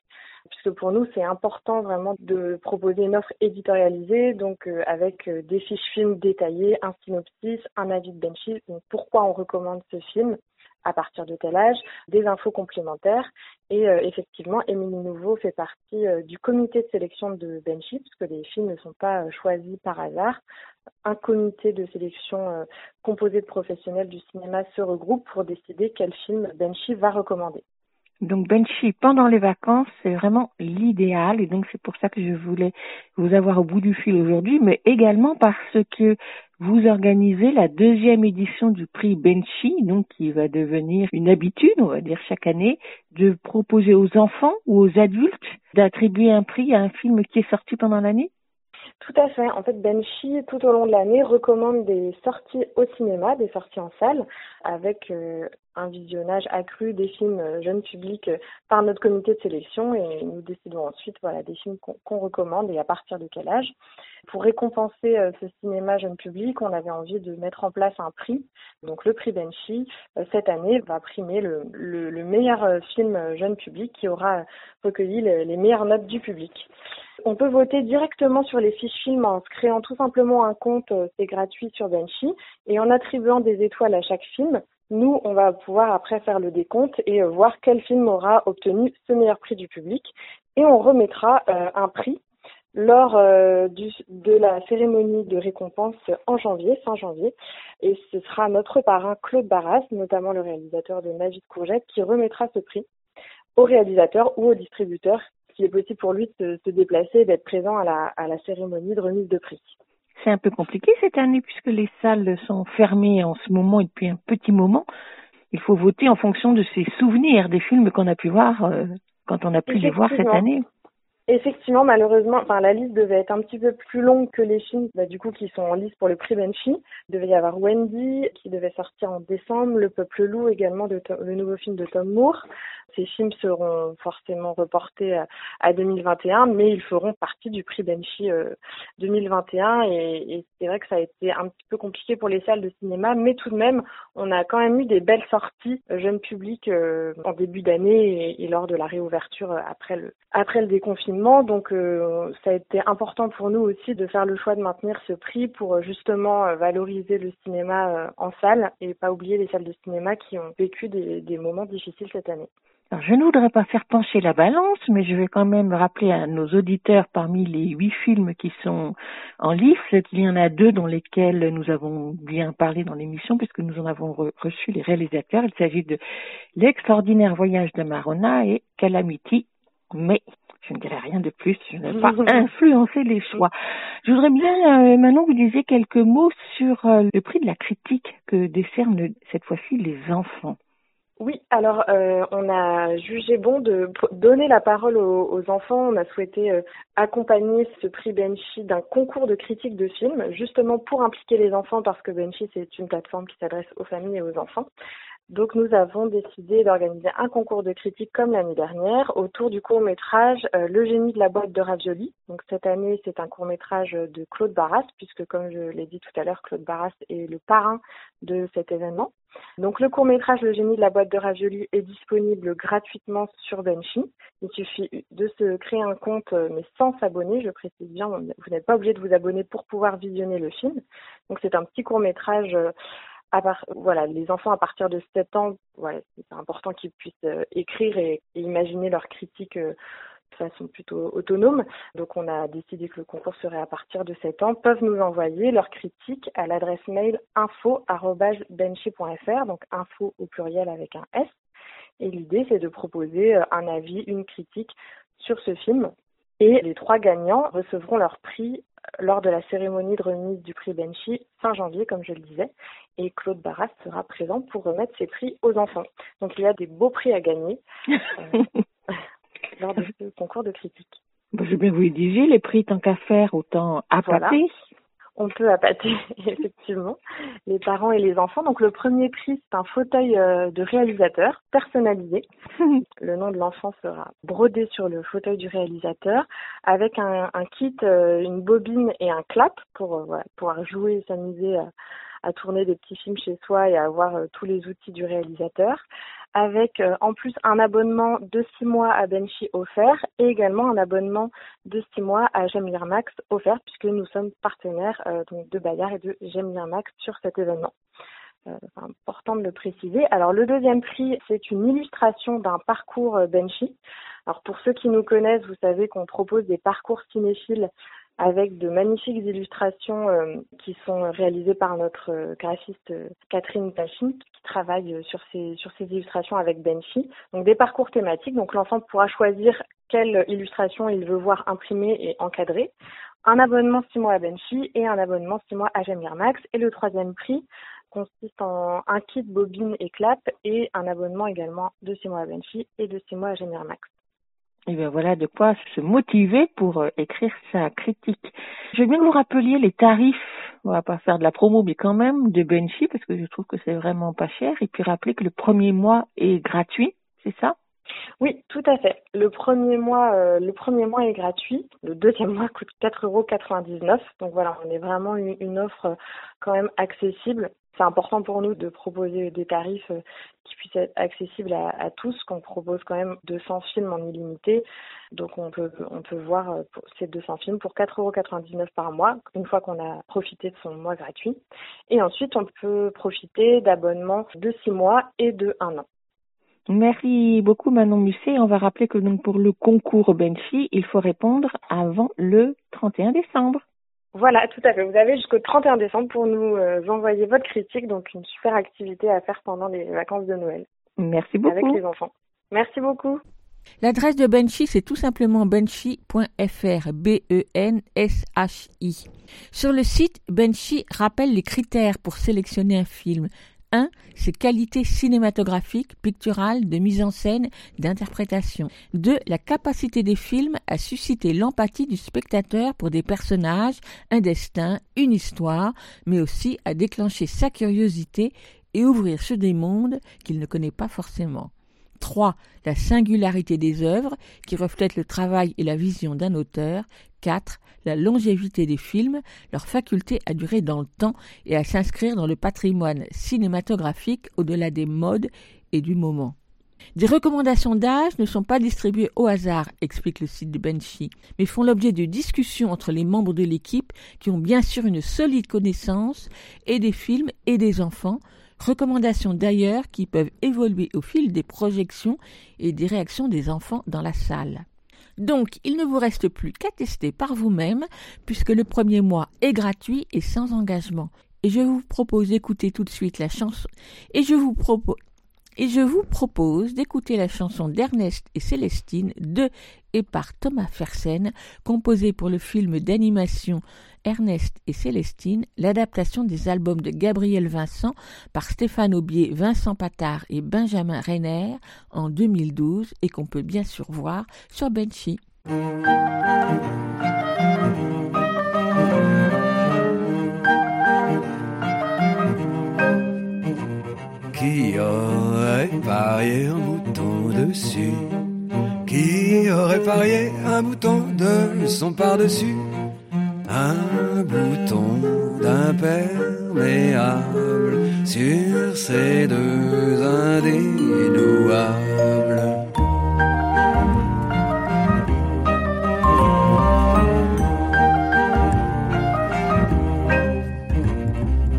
puisque pour nous c'est important vraiment de proposer une offre éditorialisée, donc avec des fiches films détaillées, un synopsis, un avis de Benshi, donc pourquoi on recommande ce film à partir de tel âge, des infos complémentaires. Et effectivement, Émilie Nouveau fait partie du comité de sélection de Benshi, puisque les films ne sont pas choisis par hasard. Un comité de sélection composé de professionnels du cinéma se regroupe pour décider quel film Benshi va recommander. Donc Benshi, pendant les vacances, c'est vraiment l'idéal et donc c'est pour ça que je voulais vous avoir au bout du fil aujourd'hui, mais également parce que vous organisez la 2e édition du prix Benshi, donc qui va devenir une habitude, on va dire chaque année, de proposer aux enfants ou aux adultes d'attribuer un prix à un film qui est sorti pendant l'année. Tout à fait. En fait, Benshi, tout au long de l'année, recommande des sorties au cinéma, des sorties en salle, avec un visionnage accru des films jeunes publics par notre comité de sélection. Et nous décidons ensuite des films qu'on recommande et à partir de quel âge. Pour récompenser ce cinéma jeune public, on avait envie de mettre en place un prix. Donc le prix Benshi, cette année, va primer le meilleur film jeune public qui aura recueilli les meilleures notes du public. On peut voter directement sur les fiches films en se créant tout simplement un compte, c'est gratuit sur Benshi, et en attribuant des étoiles à chaque film. Nous, on va pouvoir après faire le décompte et voir quel film aura obtenu ce meilleur prix du public. Et on remettra un prix lors de la cérémonie de récompense en janvier, fin janvier. Et ce sera notre parrain Claude Barras, notamment le réalisateur de Magie de Courgette, qui remettra ce prix au réalisateur ou au distributeur. Il est possible pour lui de se déplacer et d'être présent à la cérémonie de remise de prix. C'est un peu compliqué cette année puisque les salles sont fermées en ce moment et depuis un petit moment. Il faut voter en fonction de ses souvenirs des films qu'on a pu voir quand on a pu les voir cette année. Effectivement, malheureusement, la liste devait être un petit peu plus longue que les films qui sont en liste pour le prix Benshi. Il devait y avoir Wendy qui devait sortir en décembre, Le Peuple Loup également, le nouveau film de Tom Moore, Ces films seront forcément reportés à 2021, mais ils feront partie du prix Benshi 2021. Et c'est vrai que ça a été un petit peu compliqué pour les salles de cinéma, mais tout de même, on a quand même eu des belles sorties jeunes publics en début d'année et lors de la réouverture après le déconfinement. Donc ça a été important pour nous aussi de faire le choix de maintenir ce prix pour justement valoriser le cinéma en salle et pas oublier les salles de cinéma qui ont vécu des moments difficiles cette année. Alors, je ne voudrais pas faire pencher la balance, mais je vais quand même rappeler à nos auditeurs parmi les 8 films qui sont en lice, qu'il y en a 2 dont lesquels nous avons bien parlé dans l'émission puisque nous en avons reçu les réalisateurs. Il s'agit de L'extraordinaire voyage d'Amarona et Calamity, mais je ne dirai rien de plus, je ne vais pas influencer les choix. Je voudrais bien, Manon, vous disiez quelques mots sur le prix de la critique que décernent cette fois-ci les enfants. Oui, alors on a jugé bon de donner la parole aux enfants. On a souhaité accompagner ce prix Benshi d'un concours de critique de films, justement pour impliquer les enfants, parce que Benshi, c'est une plateforme qui s'adresse aux familles et aux enfants. Donc nous avons décidé d'organiser un concours de critique comme l'année dernière autour du court-métrage Le génie de la boîte de ravioli. Donc cette année, c'est un court-métrage de Claude Barras, puisque comme je l'ai dit tout à l'heure, Claude Barras est le parrain de cet événement. Donc le court-métrage Le génie de la boîte de ravioli est disponible gratuitement sur Benshi. Il suffit de se créer un compte, mais sans s'abonner, je précise bien, vous n'êtes pas obligé de vous abonner pour pouvoir visionner le film. Donc c'est un petit court-métrage les enfants à partir de 7 ans, voilà, c'est important qu'ils puissent écrire et imaginer leurs critiques de façon plutôt autonome. Donc on a décidé que le concours serait à partir de 7 ans. Peuvent nous envoyer leurs critiques à l'adresse mail info@benshi.fr, donc info au pluriel avec un S. Et l'idée, c'est de proposer un avis, une critique sur ce film. Et les 3 gagnants recevront leur prix lors de la cérémonie de remise du prix Benshi fin janvier, comme je le disais. Et Claude Barras sera présent pour remettre ses prix aux enfants. Donc il y a des beaux prix à gagner lors de ce concours de critique. Bon, je bien vous le disiez, les prix tant qu'à faire, autant appâter. Voilà. On peut appâter, effectivement, les parents et les enfants. Donc le premier prix, c'est un fauteuil de réalisateur personnalisé. Le nom de l'enfant sera brodé sur le fauteuil du réalisateur avec un kit, une bobine et un clap pour pouvoir jouer et s'amuser à tourner des petits films chez soi et à avoir tous les outils du réalisateur, avec en plus un abonnement de 6 mois à Benshi offert et également un abonnement de 6 mois à J'aime lire Max offert, puisque nous sommes partenaires de Bayard et de J'aime lire Max sur cet événement. C'est important de le préciser. Alors le deuxième prix, c'est une illustration d'un parcours Benshi. Alors pour ceux qui nous connaissent, vous savez qu'on propose des parcours cinéphiles avec de magnifiques illustrations qui sont réalisées par notre graphiste Catherine Pachin, qui travaille sur ces illustrations avec Benshi. Donc des parcours thématiques, donc l'enfant pourra choisir quelle illustration il veut voir imprimée et encadrée. Un abonnement 6 mois à Benshi et un abonnement 6 mois à J'aime lire Max. Et le troisième prix consiste en un kit bobine et clap et un abonnement également de 6 mois à Benshi et de 6 mois à J'aime lire Max. Et bien voilà de quoi se motiver pour écrire sa critique. Je veux bien que vous rappeliez les tarifs, on va pas faire de la promo, mais quand même, de Benshi, parce que je trouve que c'est vraiment pas cher. Et puis rappeler que le premier mois est gratuit, c'est ça ? Oui, tout à fait. Le premier mois est gratuit. Le deuxième mois coûte 4,99 €. Donc voilà, on est vraiment une offre quand même accessible. C'est important pour nous de proposer des tarifs qui puissent être accessibles à tous, qu'on propose quand même 200 films en illimité. Donc on peut voir ces 200 films pour 4,99 € par mois, une fois qu'on a profité de son mois gratuit. Et ensuite, on peut profiter d'abonnements de 6 mois et de 1 an. Merci beaucoup Manon Musset. On va rappeler que donc pour le concours Benshi, il faut répondre avant le 31 décembre. Voilà, tout à fait. Vous avez jusqu'au 31 décembre pour nous envoyer votre critique, donc une super activité à faire pendant les vacances de Noël. Merci beaucoup. Avec les enfants. Merci beaucoup. L'adresse de Benshi, c'est tout simplement benshi.fr, B-E-N-S-H-I. Sur le site, Benshi rappelle les critères pour sélectionner un film. 1. C'est qualité cinématographique, picturale, de mise en scène, d'interprétation. 2. La capacité des films à susciter l'empathie du spectateur pour des personnages, un destin, une histoire, mais aussi à déclencher sa curiosité et ouvrir sur des mondes qu'il ne connaît pas forcément. 3. La singularité des œuvres qui reflètent le travail et la vision d'un auteur. 4. La longévité des films, leur faculté à durer dans le temps et à s'inscrire dans le patrimoine cinématographique au-delà des modes et du moment. Des recommandations d'âge ne sont pas distribuées au hasard, explique le site de Benshi, mais font l'objet de discussions entre les membres de l'équipe qui ont bien sûr une solide connaissance et des films et des enfants, recommandations d'ailleurs qui peuvent évoluer au fil des projections et des réactions des enfants dans la salle. Donc, il ne vous reste plus qu'à tester par vous-même puisque le premier mois est gratuit et sans engagement. Et je vous propose d'écouter tout de suite la chanson. Et je vous propose d'écouter la chanson d'Ernest et Célestine de et par Thomas Fersen, composée pour le film d'animation Ernest et Célestine, l'adaptation des albums de Gabriel Vincent par Stéphane Aubier, Vincent Patard et Benjamin Renner en 2012 et qu'on peut bien sûr voir sur Benshi. Qui aurait parié un bouton dessus? Qui aurait parié un bouton de son par-dessus? Un bouton d'imperméable sur ces deux indénouables.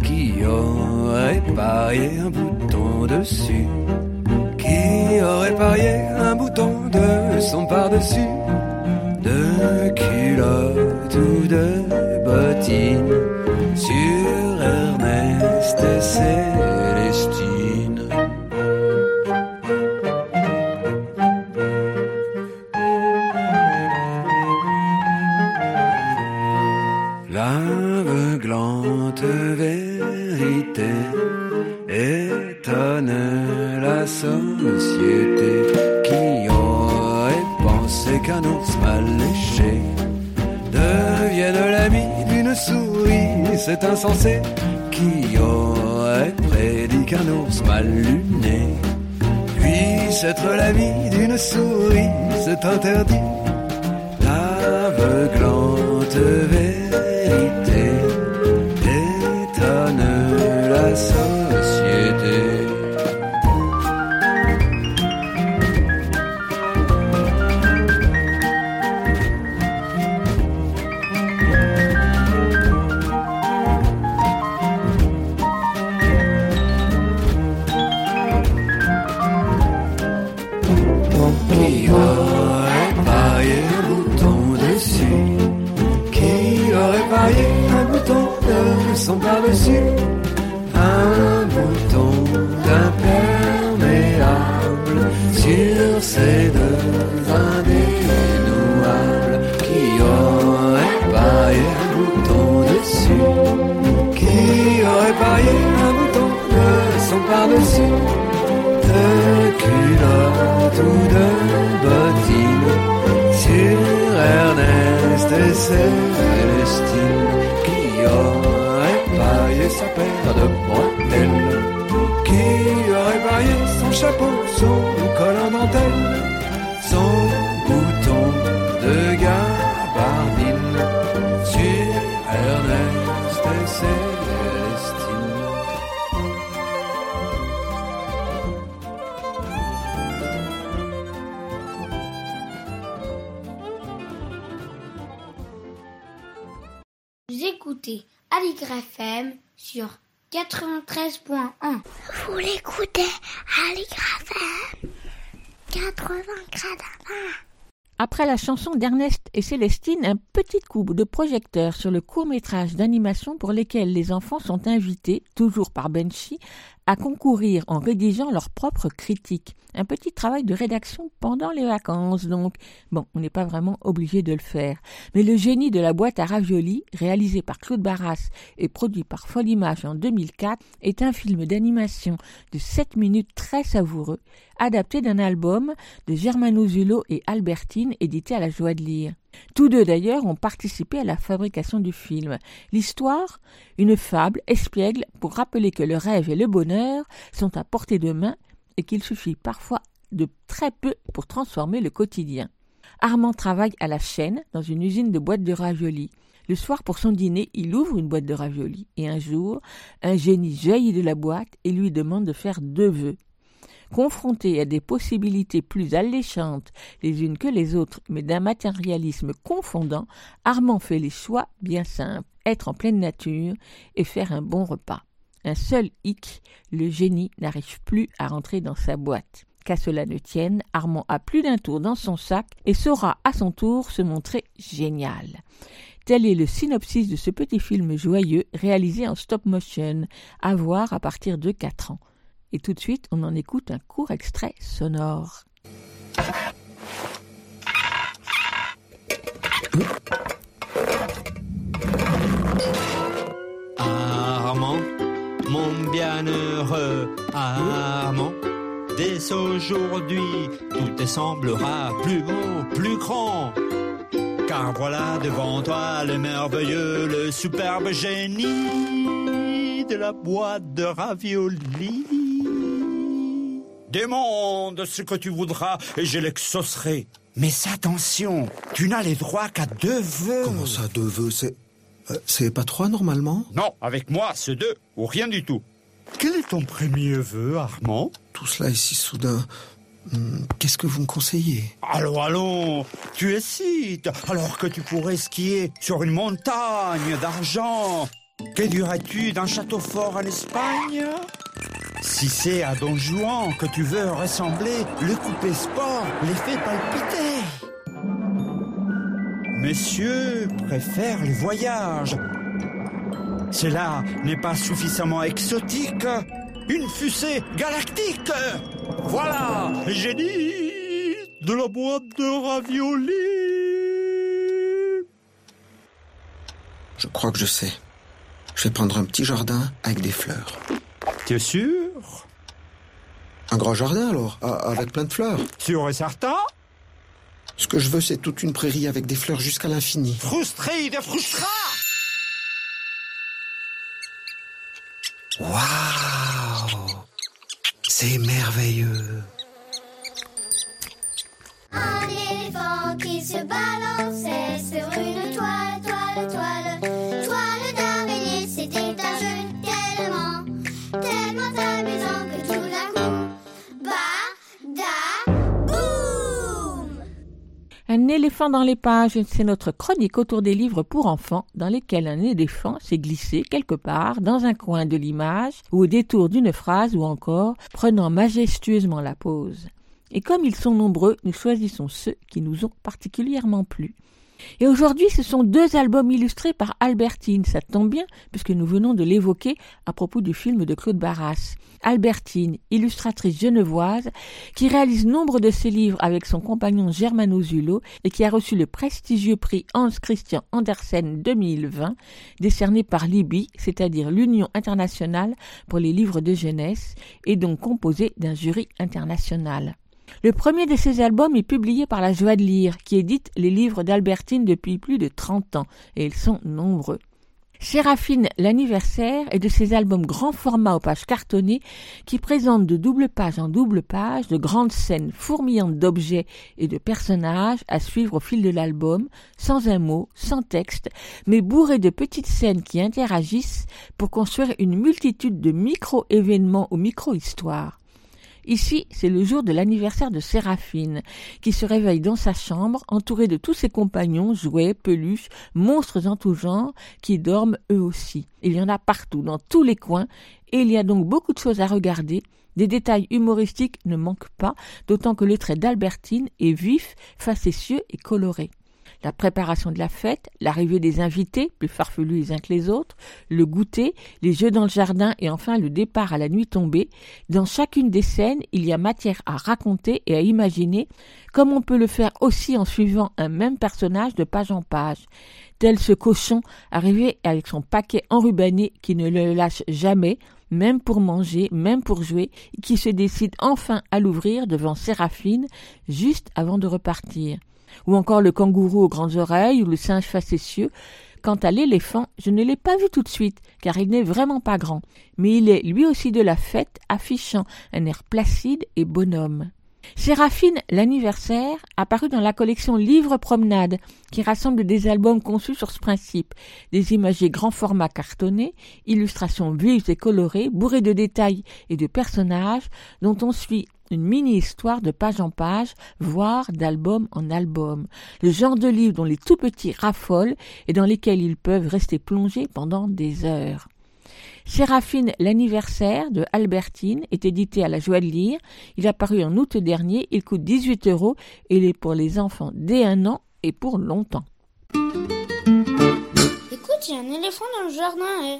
Qui aurait parié un bouton dessus? Qui aurait parié un bouton de son par-dessus? De culottes ou de bottines sur Ernest et Célestine. L'aveuglante vérité étonne la société. Qui aurait pensé qu'un ours mal léché devienne l'ami d'une souris, c'est insensé. Qui aurait prédit qu'un ours mal luné puisse être l'ami d'une souris, c'est interdit. L'aveuglante vérité étonne la société. Son par-dessus, un bouton d'imperméable sur ces deux indénouables. Qui aurait parié un bouton dessus? Qui aurait parié un bouton de son par-dessus? De culotte ou de bottine sur Ernest et Célestine. Qui aurait parié sa paire de bretelles? Qui aurait parié son chapeau, son col en dentelle, son bouton de gabardine sur Ernest et Célestine? Vous écoutez Aligrafem sur 93.1. Vous l'écoutez, Aligrafem 80 gradins. Après la chanson d'Ernest et Célestine, un petit coup de projecteur sur le court-métrage d'animation pour lesquels les enfants sont invités, toujours par Benshi, à concourir en rédigeant leurs propres critiques. Un petit travail de rédaction pendant les vacances, donc. Bon, on n'est pas vraiment obligé de le faire. Mais le génie de la boîte à raviolis, réalisé par Claude Barras et produit par Folimage en 2004, est un film d'animation de 7 minutes très savoureux, adapté d'un album de Germano Zulo et Albertine, édité à La Joie de lire. Tous deux d'ailleurs ont participé à la fabrication du film. L'histoire, une fable espiègle pour rappeler que le rêve et le bonheur sont à portée de main et qu'il suffit parfois de très peu pour transformer le quotidien. Armand travaille à la chaîne dans une usine de boîtes de raviolis. Le soir, pour son dîner, il ouvre une boîte de raviolis. Et un jour, un génie jaillit de la boîte et lui demande de faire 2 vœux. Confronté à des possibilités plus alléchantes les unes que les autres, mais d'un matérialisme confondant, Armand fait les choix bien simples, être en pleine nature et faire un bon repas. Un seul hic, le génie n'arrive plus à rentrer dans sa boîte. Qu'à cela ne tienne, Armand a plus d'un tour dans son sac et saura à son tour se montrer génial. Tel est le synopsis de ce petit film joyeux réalisé en stop motion, à voir à partir de 4 ans. Et tout de suite, on en écoute un court extrait sonore. Armand, mon bienheureux Armand, dès aujourd'hui, tout te semblera plus beau, plus grand. Car voilà devant toi le merveilleux, le superbe génie de la boîte de raviolis. Demande ce que tu voudras et je l'exaucerai. Mais attention, tu n'as les droits qu'à 2 vœux. Comment ça, 2 vœux? C'est pas 3 normalement? Non, avec moi, c'est 2 ou rien du tout. Quel est ton premier vœu, Armand? Tout cela est si soudain. Qu'est-ce que vous me conseillez? Allons, tu hésites, alors que tu pourrais skier sur une montagne d'argent. Que dirais-tu d'un château fort en Espagne? Si c'est à Don Juan que tu veux ressembler, le coupé sport les fait palpiter. Monsieur préfère les voyages. Cela n'est pas suffisamment exotique. Une fusée galactique. Voilà, j'ai dit de la boîte de raviolis. Je crois que je sais. Je vais prendre un petit jardin avec des fleurs. T'es sûr? Un grand jardin, alors, avec plein de fleurs. Sûr et certain? Ce que je veux, c'est toute une prairie avec des fleurs jusqu'à l'infini. Frustré de frustrat! Waouh! C'est merveilleux! Un éléphant qui se balançait sur une toile d'araignée, c'était un jeu tellement amusant que tout d'un coup, badaboum! Un éléphant dans les pages, c'est notre chronique autour des livres pour enfants dans lesquels un éléphant s'est glissé quelque part dans un coin de l'image ou au détour d'une phrase ou encore prenant majestueusement la pose. Et comme ils sont nombreux, nous choisissons ceux qui nous ont particulièrement plu. Et aujourd'hui, ce sont 2 albums illustrés par Albertine. Ça tombe bien, puisque nous venons de l'évoquer à propos du film de Claude Barras. Albertine, illustratrice genevoise, qui réalise nombre de ses livres avec son compagnon Germano Zullo et qui a reçu le prestigieux prix Hans Christian Andersen 2020, décerné par l'IBI, c'est-à-dire l'Union internationale pour les livres de jeunesse, et donc composé d'un jury international. Le premier de ces albums est publié par La joie de lire, qui édite les livres d'Albertine depuis plus de 30 ans, et ils sont nombreux. Séraphine, l'anniversaire, est de ces albums grand format aux pages cartonnées qui présentent de double page en double page de grandes scènes fourmillantes d'objets et de personnages à suivre au fil de l'album, sans un mot, sans texte, mais bourrés de petites scènes qui interagissent pour construire une multitude de micro-événements ou micro-histoires. Ici, c'est le jour de l'anniversaire de Séraphine, qui se réveille dans sa chambre, entourée de tous ses compagnons, jouets, peluches, monstres en tout genre, qui dorment eux aussi. Il y en a partout, dans tous les coins, et il y a donc beaucoup de choses à regarder. Des détails humoristiques ne manquent pas, d'autant que le trait d'Albertine est vif, facétieux et coloré. La préparation de la fête, l'arrivée des invités, plus farfelus les uns que les autres, le goûter, les jeux dans le jardin et enfin le départ à la nuit tombée. Dans chacune des scènes, il y a matière à raconter et à imaginer, comme on peut le faire aussi en suivant un même personnage de page en page. Tel ce cochon arrivé avec son paquet enrubanné qui ne le lâche jamais, même pour manger, même pour jouer, et qui se décide enfin à l'ouvrir devant Séraphine, juste avant de repartir. Ou encore le kangourou aux grandes oreilles ou le singe facétieux. Quant à l'éléphant, je ne l'ai pas vu tout de suite, car il n'est vraiment pas grand. Mais il est lui aussi de la fête, affichant un air placide et bonhomme. Séraphine, l'anniversaire, apparut dans la collection Livres Promenade, qui rassemble des albums conçus sur ce principe. Des imagiers grand format cartonnés, illustrations vives et colorées, bourrées de détails et de personnages, dont on suit une mini-histoire de page en page, voire d'album en album. Le genre de livre dont les tout-petits raffolent et dans lesquels ils peuvent rester plongés pendant des heures. Séraphine, l'anniversaire de Albertine est édité à La Joie de lire. Il a paru en août dernier, il coûte 18 € et il est pour les enfants dès 1 an et pour longtemps. Écoute, il y a un éléphant dans le jardin et...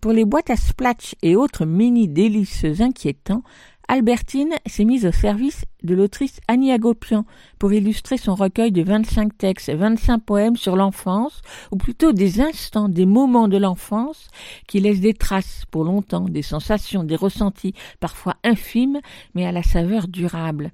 Pour les boîtes à splatch et autres mini-délices inquiétants, Albertine s'est mise au service de l'autrice Annie Agopian pour illustrer son recueil de 25 textes, 25 poèmes sur l'enfance, ou plutôt des instants, des moments de l'enfance qui laissent des traces pour longtemps, des sensations, des ressentis parfois infimes mais à la saveur durable.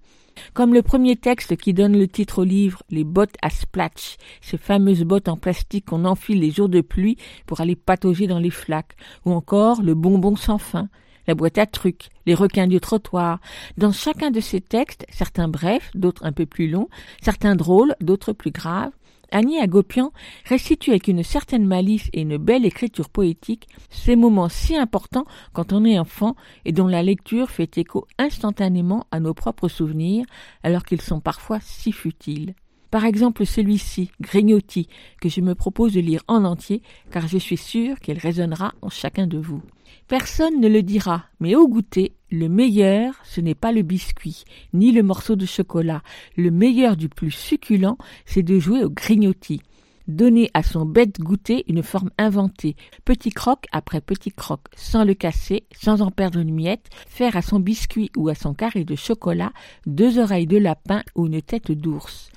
Comme le premier texte qui donne le titre au livre, les bottes à splatch, ces fameuses bottes en plastique qu'on enfile les jours de pluie pour aller patauger dans les flaques, ou encore le bonbon sans fin, la boîte à trucs, les requins du trottoir. Dans chacun de ces textes, certains brefs, d'autres un peu plus longs, certains drôles, d'autres plus graves, Annie Agopian restitue avec une certaine malice et une belle écriture poétique ces moments si importants quand on est enfant et dont la lecture fait écho instantanément à nos propres souvenirs alors qu'ils sont parfois si futiles. Par exemple celui-ci, Grignotis, que je me propose de lire en entier car je suis sûre qu'elle résonnera en chacun de vous. Personne ne le dira, mais au goûter, le meilleur, ce n'est pas le biscuit, ni le morceau de chocolat. Le meilleur du plus succulent, c'est de jouer au grignotis. Donner à son bête goûter une forme inventée, petit croc après petit croc, sans le casser, sans en perdre une miette, faire à son biscuit ou à son carré de chocolat 2 oreilles de lapin ou une tête d'ours.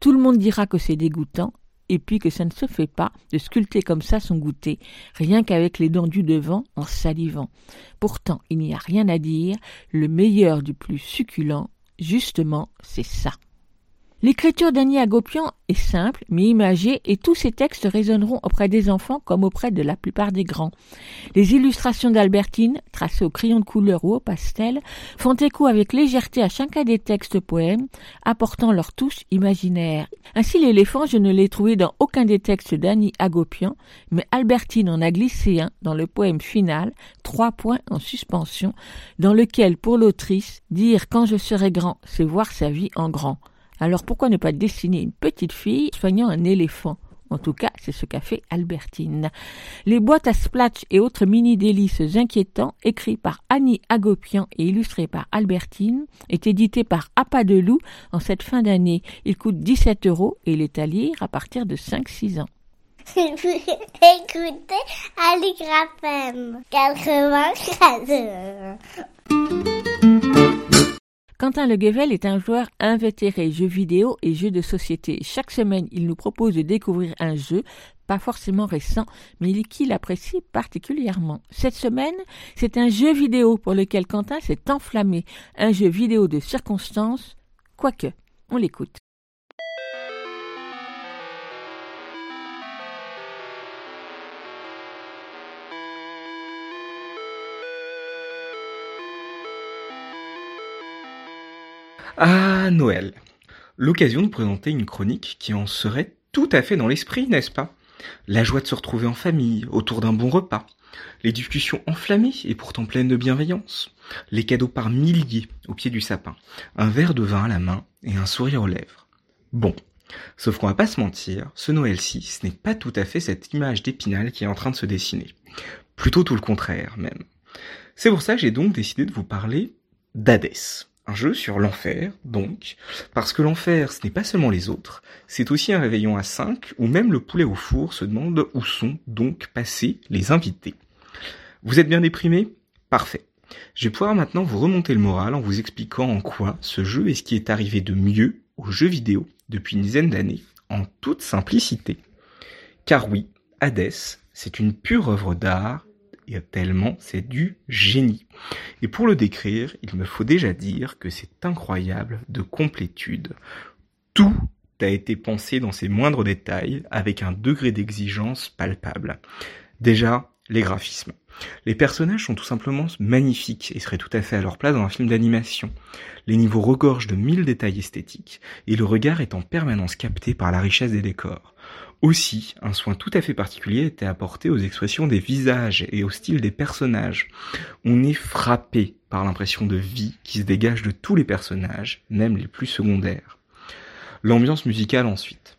Tout le monde dira que c'est dégoûtant, et puis que ça ne se fait pas de sculpter comme ça son goûter, rien qu'avec les dents du devant en salivant. Pourtant, il n'y a rien à dire, le meilleur du plus succulent, justement, c'est ça. L'écriture d'Annie Agopian est simple, mais imagée, et tous ses textes résonneront auprès des enfants comme auprès de la plupart des grands. Les illustrations d'Albertine, tracées au crayon de couleur ou au pastel, font écho avec légèreté à chacun des textes poèmes, apportant leur touche imaginaire. Ainsi, l'éléphant, je ne l'ai trouvé dans aucun des textes d'Annie Agopian, mais Albertine en a glissé un dans le poème final, 3 points en suspension, dans lequel, pour l'autrice, dire « quand je serai grand », c'est voir sa vie en grand. Alors pourquoi ne pas dessiner une petite fille soignant un éléphant ? En tout cas, c'est ce qu'a fait Albertine. Les boîtes à splatch et autres mini-délices inquiétants, écrits par Annie Agopian et illustrés par Albertine, est édité par À Pas de Loup en cette fin d'année. Il coûte 17 € et il est à lire à partir de 5-6 ans. Écoutez Alligraphème 94. Quentin Le Guével est un joueur invétéré, jeux vidéo et jeux de société. Chaque semaine, il nous propose de découvrir un jeu, pas forcément récent, mais qu'il apprécie particulièrement. Cette semaine, c'est un jeu vidéo pour lequel Quentin s'est enflammé. Un jeu vidéo de circonstance, quoique. On l'écoute. Ah, Noël. L'occasion de présenter une chronique qui en serait tout à fait dans l'esprit, n'est-ce pas ? La joie de se retrouver en famille, autour d'un bon repas. Les discussions enflammées et pourtant pleines de bienveillance. Les cadeaux par milliers au pied du sapin. Un verre de vin à la main et un sourire aux lèvres. Bon, sauf qu'on va pas se mentir, ce Noël-ci, ce n'est pas tout à fait cette image d'Épinal qui est en train de se dessiner. Plutôt tout le contraire, même. C'est pour ça que j'ai donc décidé de vous parler d'Hadès. Un jeu sur l'enfer, donc, parce que l'enfer, ce n'est pas seulement les autres, c'est aussi un réveillon à 5 où même le poulet au four se demande où sont donc passés les invités. Vous êtes bien déprimé ? Parfait. Je vais pouvoir maintenant vous remonter le moral en vous expliquant en quoi ce jeu est ce qui est arrivé de mieux aux jeux vidéo depuis une dizaine d'années, en toute simplicité. Car oui, Hades, c'est une pure œuvre d'art, et tellement c'est du génie. Et pour le décrire, il me faut déjà dire que c'est incroyable de complétude. Tout a été pensé dans ses moindres détails, avec un degré d'exigence palpable. Déjà, les graphismes. Les personnages sont tout simplement magnifiques et seraient tout à fait à leur place dans un film d'animation. Les niveaux regorgent de 1000 détails esthétiques et le regard est en permanence capté par la richesse des décors. Aussi, un soin tout à fait particulier était apporté aux expressions des visages et au style des personnages. On est frappé par l'impression de vie qui se dégage de tous les personnages, même les plus secondaires. L'ambiance musicale ensuite,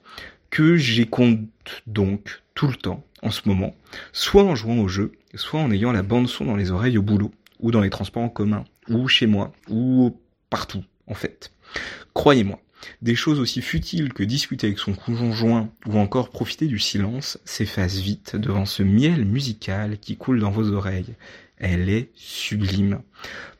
que j'y compte donc tout le temps, en ce moment, soit en jouant au jeu, soit en ayant la bande-son dans les oreilles au boulot, ou dans les transports en commun, ou chez moi, ou partout, en fait. Croyez-moi, des choses aussi futiles que discuter avec son conjoint ou encore profiter du silence s'effacent vite devant ce miel musical qui coule dans vos oreilles. Elle est sublime.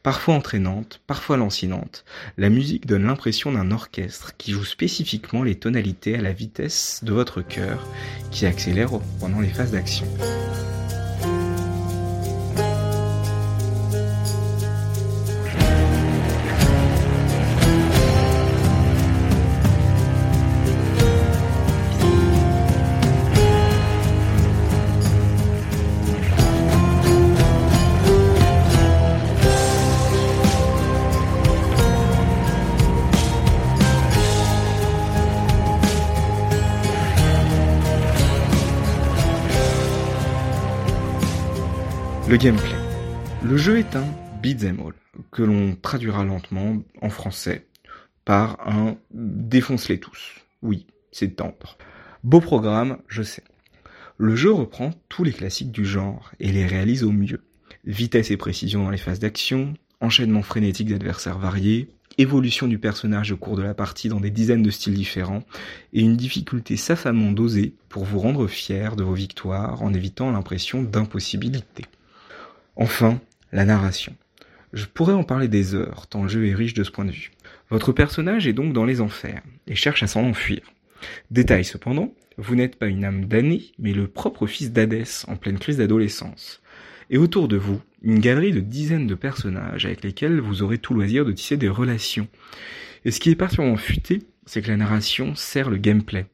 Parfois entraînante, parfois lancinante, la musique donne l'impression d'un orchestre qui joue spécifiquement les tonalités à la vitesse de votre cœur, qui accélère pendant les phases d'action. Le gameplay. Le jeu est un beat'em all, que l'on traduira lentement en français par un défonce-les tous. Oui, c'est le tendre. Beau programme, je sais. Le jeu reprend tous les classiques du genre et les réalise au mieux. Vitesse et précision dans les phases d'action, enchaînement frénétique d'adversaires variés, évolution du personnage au cours de la partie dans des dizaines de styles différents, et une difficulté savamment dosée pour vous rendre fier de vos victoires en évitant l'impression d'impossibilité. Enfin, la narration. Je pourrais en parler des heures, tant le jeu est riche de ce point de vue. Votre personnage est donc dans les enfers, et cherche à s'en enfuir. Détail cependant, vous n'êtes pas une âme damnée, mais le propre fils d'Hadès en pleine crise d'adolescence. Et autour de vous, une galerie de dizaines de personnages avec lesquels vous aurez tout loisir de tisser des relations. Et ce qui est particulièrement futé, c'est que la narration sert le gameplay.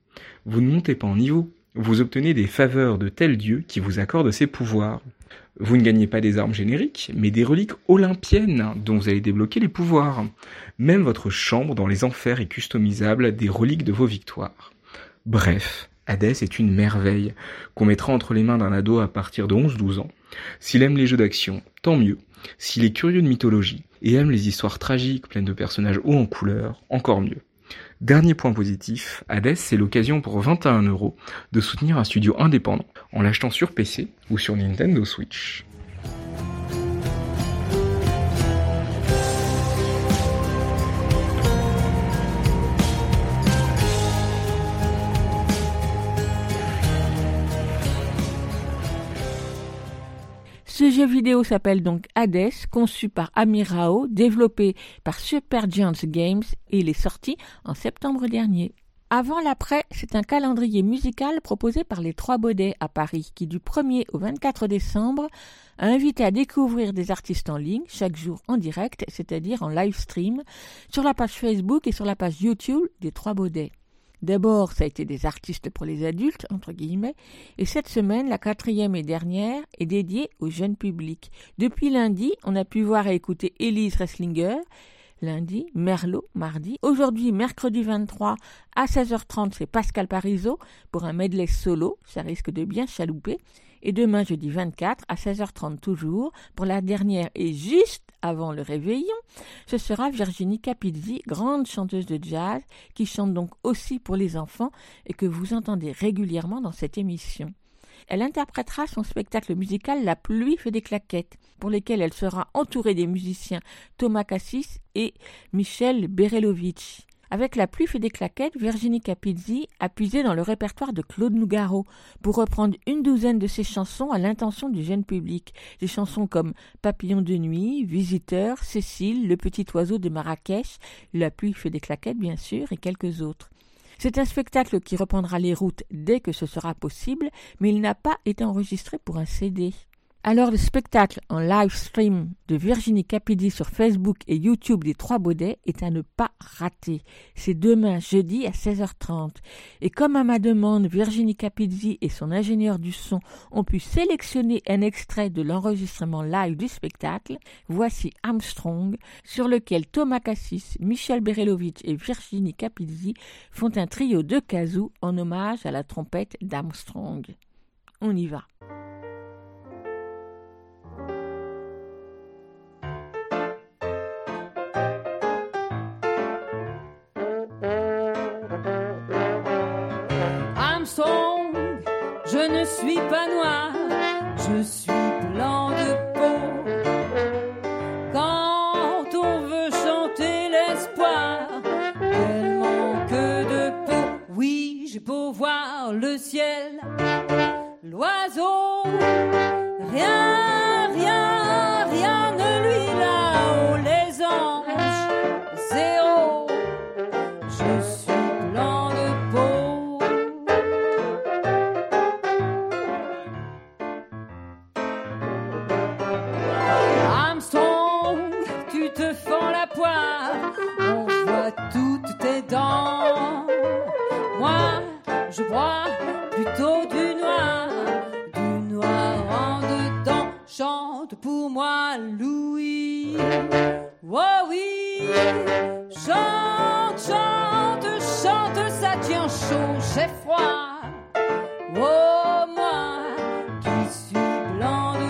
Vous ne montez pas en niveau, vous obtenez des faveurs de tel dieu qui vous accorde ses pouvoirs. Vous ne gagnez pas des armes génériques, mais des reliques olympiennes dont vous allez débloquer les pouvoirs. Même votre chambre dans les enfers est customisable des reliques de vos victoires. Bref, Hades est une merveille qu'on mettra entre les mains d'un ado à partir de 11-12 ans. S'il aime les jeux d'action, tant mieux. S'il est curieux de mythologie et aime les histoires tragiques pleines de personnages hauts en couleur, encore mieux. Dernier point positif, Hades, c'est l'occasion pour 21€ de soutenir un studio indépendant en l'achetant sur PC ou sur Nintendo Switch. Ce jeu vidéo s'appelle donc Hades, conçu par Amir Rao, développé par Supergiant Games et il est sorti en septembre dernier. Avant l'après, c'est un calendrier musical proposé par les Trois Baudets à Paris qui, du 1er au 24 décembre, a invité à découvrir des artistes en ligne, chaque jour en direct, c'est-à-dire en live stream, sur la page Facebook et sur la page YouTube des Trois Baudets. D'abord, ça a été des artistes pour les adultes, entre guillemets, et cette semaine, la quatrième et dernière, est dédiée au jeune public. Depuis lundi, on a pu voir et écouter Élise Resslinger, lundi, Merlot, mardi. Aujourd'hui, mercredi 23, à 16h30, c'est Pascal Parizeau pour un medley solo, ça risque de bien chalouper. Et demain, jeudi 24, à 16h30 toujours, pour la dernière et juste avant le réveillon, ce sera Virginie Capizzi, grande chanteuse de jazz, qui chante donc aussi pour les enfants et que vous entendez régulièrement dans cette émission. Elle interprétera son spectacle musical La pluie fait des claquettes, pour lesquels elle sera entourée des musiciens Thomas Cassis et Michel Berelovitch. Avec La pluie fait des claquettes, Virginie Capizzi a puisé dans le répertoire de Claude Nougaro pour reprendre une douzaine de ses chansons à l'intention du jeune public. Des chansons comme Papillon de nuit, Visiteur, Cécile, Le petit oiseau de Marrakech, La pluie fait des claquettes bien sûr et quelques autres. C'est un spectacle qui reprendra les routes dès que ce sera possible, mais il n'a pas été enregistré pour un CD. Alors le spectacle en live stream de Virginie Capidi sur Facebook et YouTube des Trois Baudets est à ne pas rater. C'est demain jeudi à 16h30. Et comme à ma demande, Virginie Capidi et son ingénieur du son ont pu sélectionner un extrait de l'enregistrement live du spectacle, voici Armstrong, sur lequel Thomas Cassis, Michel Berelovitch et Virginie Capidi font un trio de kazoo en hommage à la trompette d'Armstrong. On y va. Je ne suis pas noir, je suis blanc de peau. Quand on veut chanter l'espoir, elle manque de peau. Oui, j'ai beau voir le ciel, l'oiseau, rien, rien, rien ne lui là-haut. Les anges, zéro, je suis blanc de peau. On voit toutes tes dents. Moi, je bois plutôt du noir en dedans. Chante pour moi, Louis. Oh oui, chante, chante, chante, ça tient chaud, j'ai froid. Oh moi, qui suis blanc de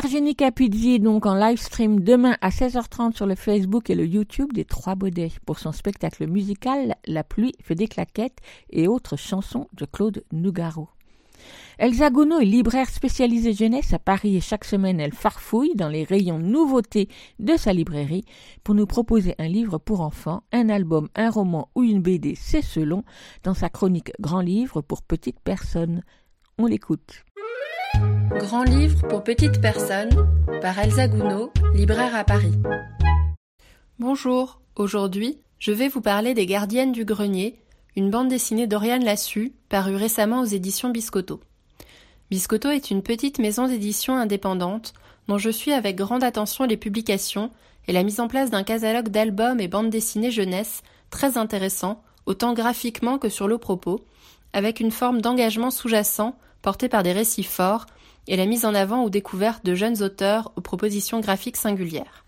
Virginie Capizzi donc en live stream demain à 16h30 sur le Facebook et le YouTube des Trois Baudets pour son spectacle musical La pluie fait des claquettes et autres chansons de Claude Nougaro. Elsa Gounod est libraire spécialisée jeunesse à Paris et chaque semaine elle farfouille dans les rayons nouveautés de sa librairie pour nous proposer un livre pour enfants, un album, un roman ou une BD, c'est selon, dans sa chronique Grand Livre pour petites personnes. On l'écoute. Grand livre pour petites personnes, par Elsa Gounod, libraire à Paris. Bonjour, aujourd'hui, je vais vous parler des Gardiennes du Grenier, une bande dessinée d'Oriane Lassu, parue récemment aux éditions Biscotto. Biscotto est une petite maison d'édition indépendante, dont je suis avec grande attention les publications et la mise en place d'un catalogue d'albums et bandes dessinées jeunesse très intéressant, autant graphiquement que sur le propos, avec une forme d'engagement sous-jacent porté par des récits forts et la mise en avant ou découverte de jeunes auteurs aux propositions graphiques singulières.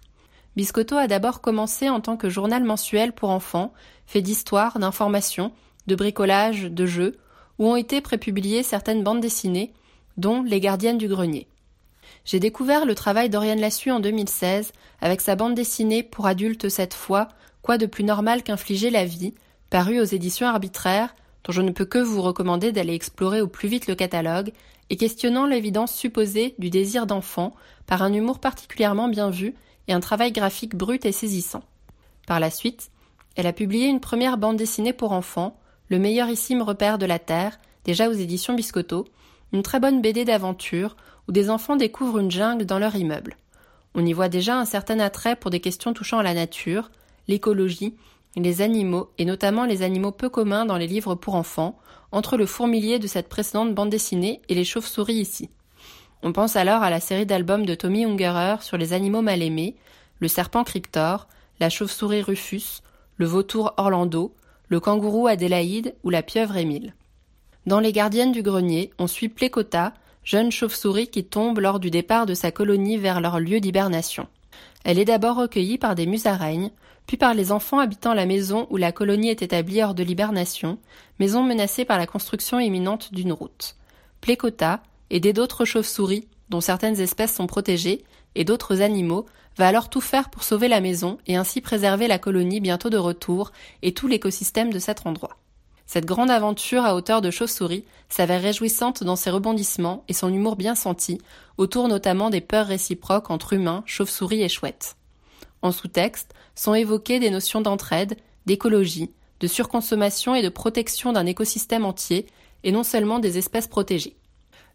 Biscotto a d'abord commencé en tant que journal mensuel pour enfants, fait d'histoire, d'information, de bricolage, de jeux, où ont été prépubliées certaines bandes dessinées, dont Les Gardiennes du Grenier. J'ai découvert le travail d'Oriane Lassu en 2016, avec sa bande dessinée pour adultes cette fois, Quoi de plus normal qu'infliger la vie, parue aux éditions Arbitraires, dont je ne peux que vous recommander d'aller explorer au plus vite le catalogue, et questionnant l'évidence supposée du désir d'enfant par un humour particulièrement bien vu et un travail graphique brut et saisissant. Par la suite, elle a publié une première bande dessinée pour enfants, Le meilleurissime repère de la Terre, déjà aux éditions Biscotto, une très bonne BD d'aventure où des enfants découvrent une jungle dans leur immeuble. On y voit déjà un certain attrait pour des questions touchant à la nature, l'écologie, les animaux et notamment les animaux peu communs dans les livres pour enfants, entre le fourmilier de cette précédente bande dessinée et les chauves-souris ici. On pense alors à la série d'albums de Tommy Ungerer sur les animaux mal aimés, le serpent Kryptor, la chauve-souris Rufus, le vautour Orlando, le kangourou Adélaïde ou la pieuvre Émile. Dans Les Gardiennes du Grenier, on suit Plécota, jeune chauve-souris qui tombe lors du départ de sa colonie vers leur lieu d'hibernation. Elle est d'abord recueillie par des musaraignes, puis par les enfants habitant la maison où la colonie est établie hors de l'hibernation, maison menacée par la construction imminente d'une route. Plécota, aidée d'autres chauves-souris, dont certaines espèces sont protégées, et d'autres animaux, va alors tout faire pour sauver la maison et ainsi préserver la colonie bientôt de retour et tout l'écosystème de cet endroit. Cette grande aventure à hauteur de chauve-souris s'avère réjouissante dans ses rebondissements et son humour bien senti, autour notamment des peurs réciproques entre humains, chauve-souris et chouettes. En sous-texte sont évoquées des notions d'entraide, d'écologie, de surconsommation et de protection d'un écosystème entier, et non seulement des espèces protégées.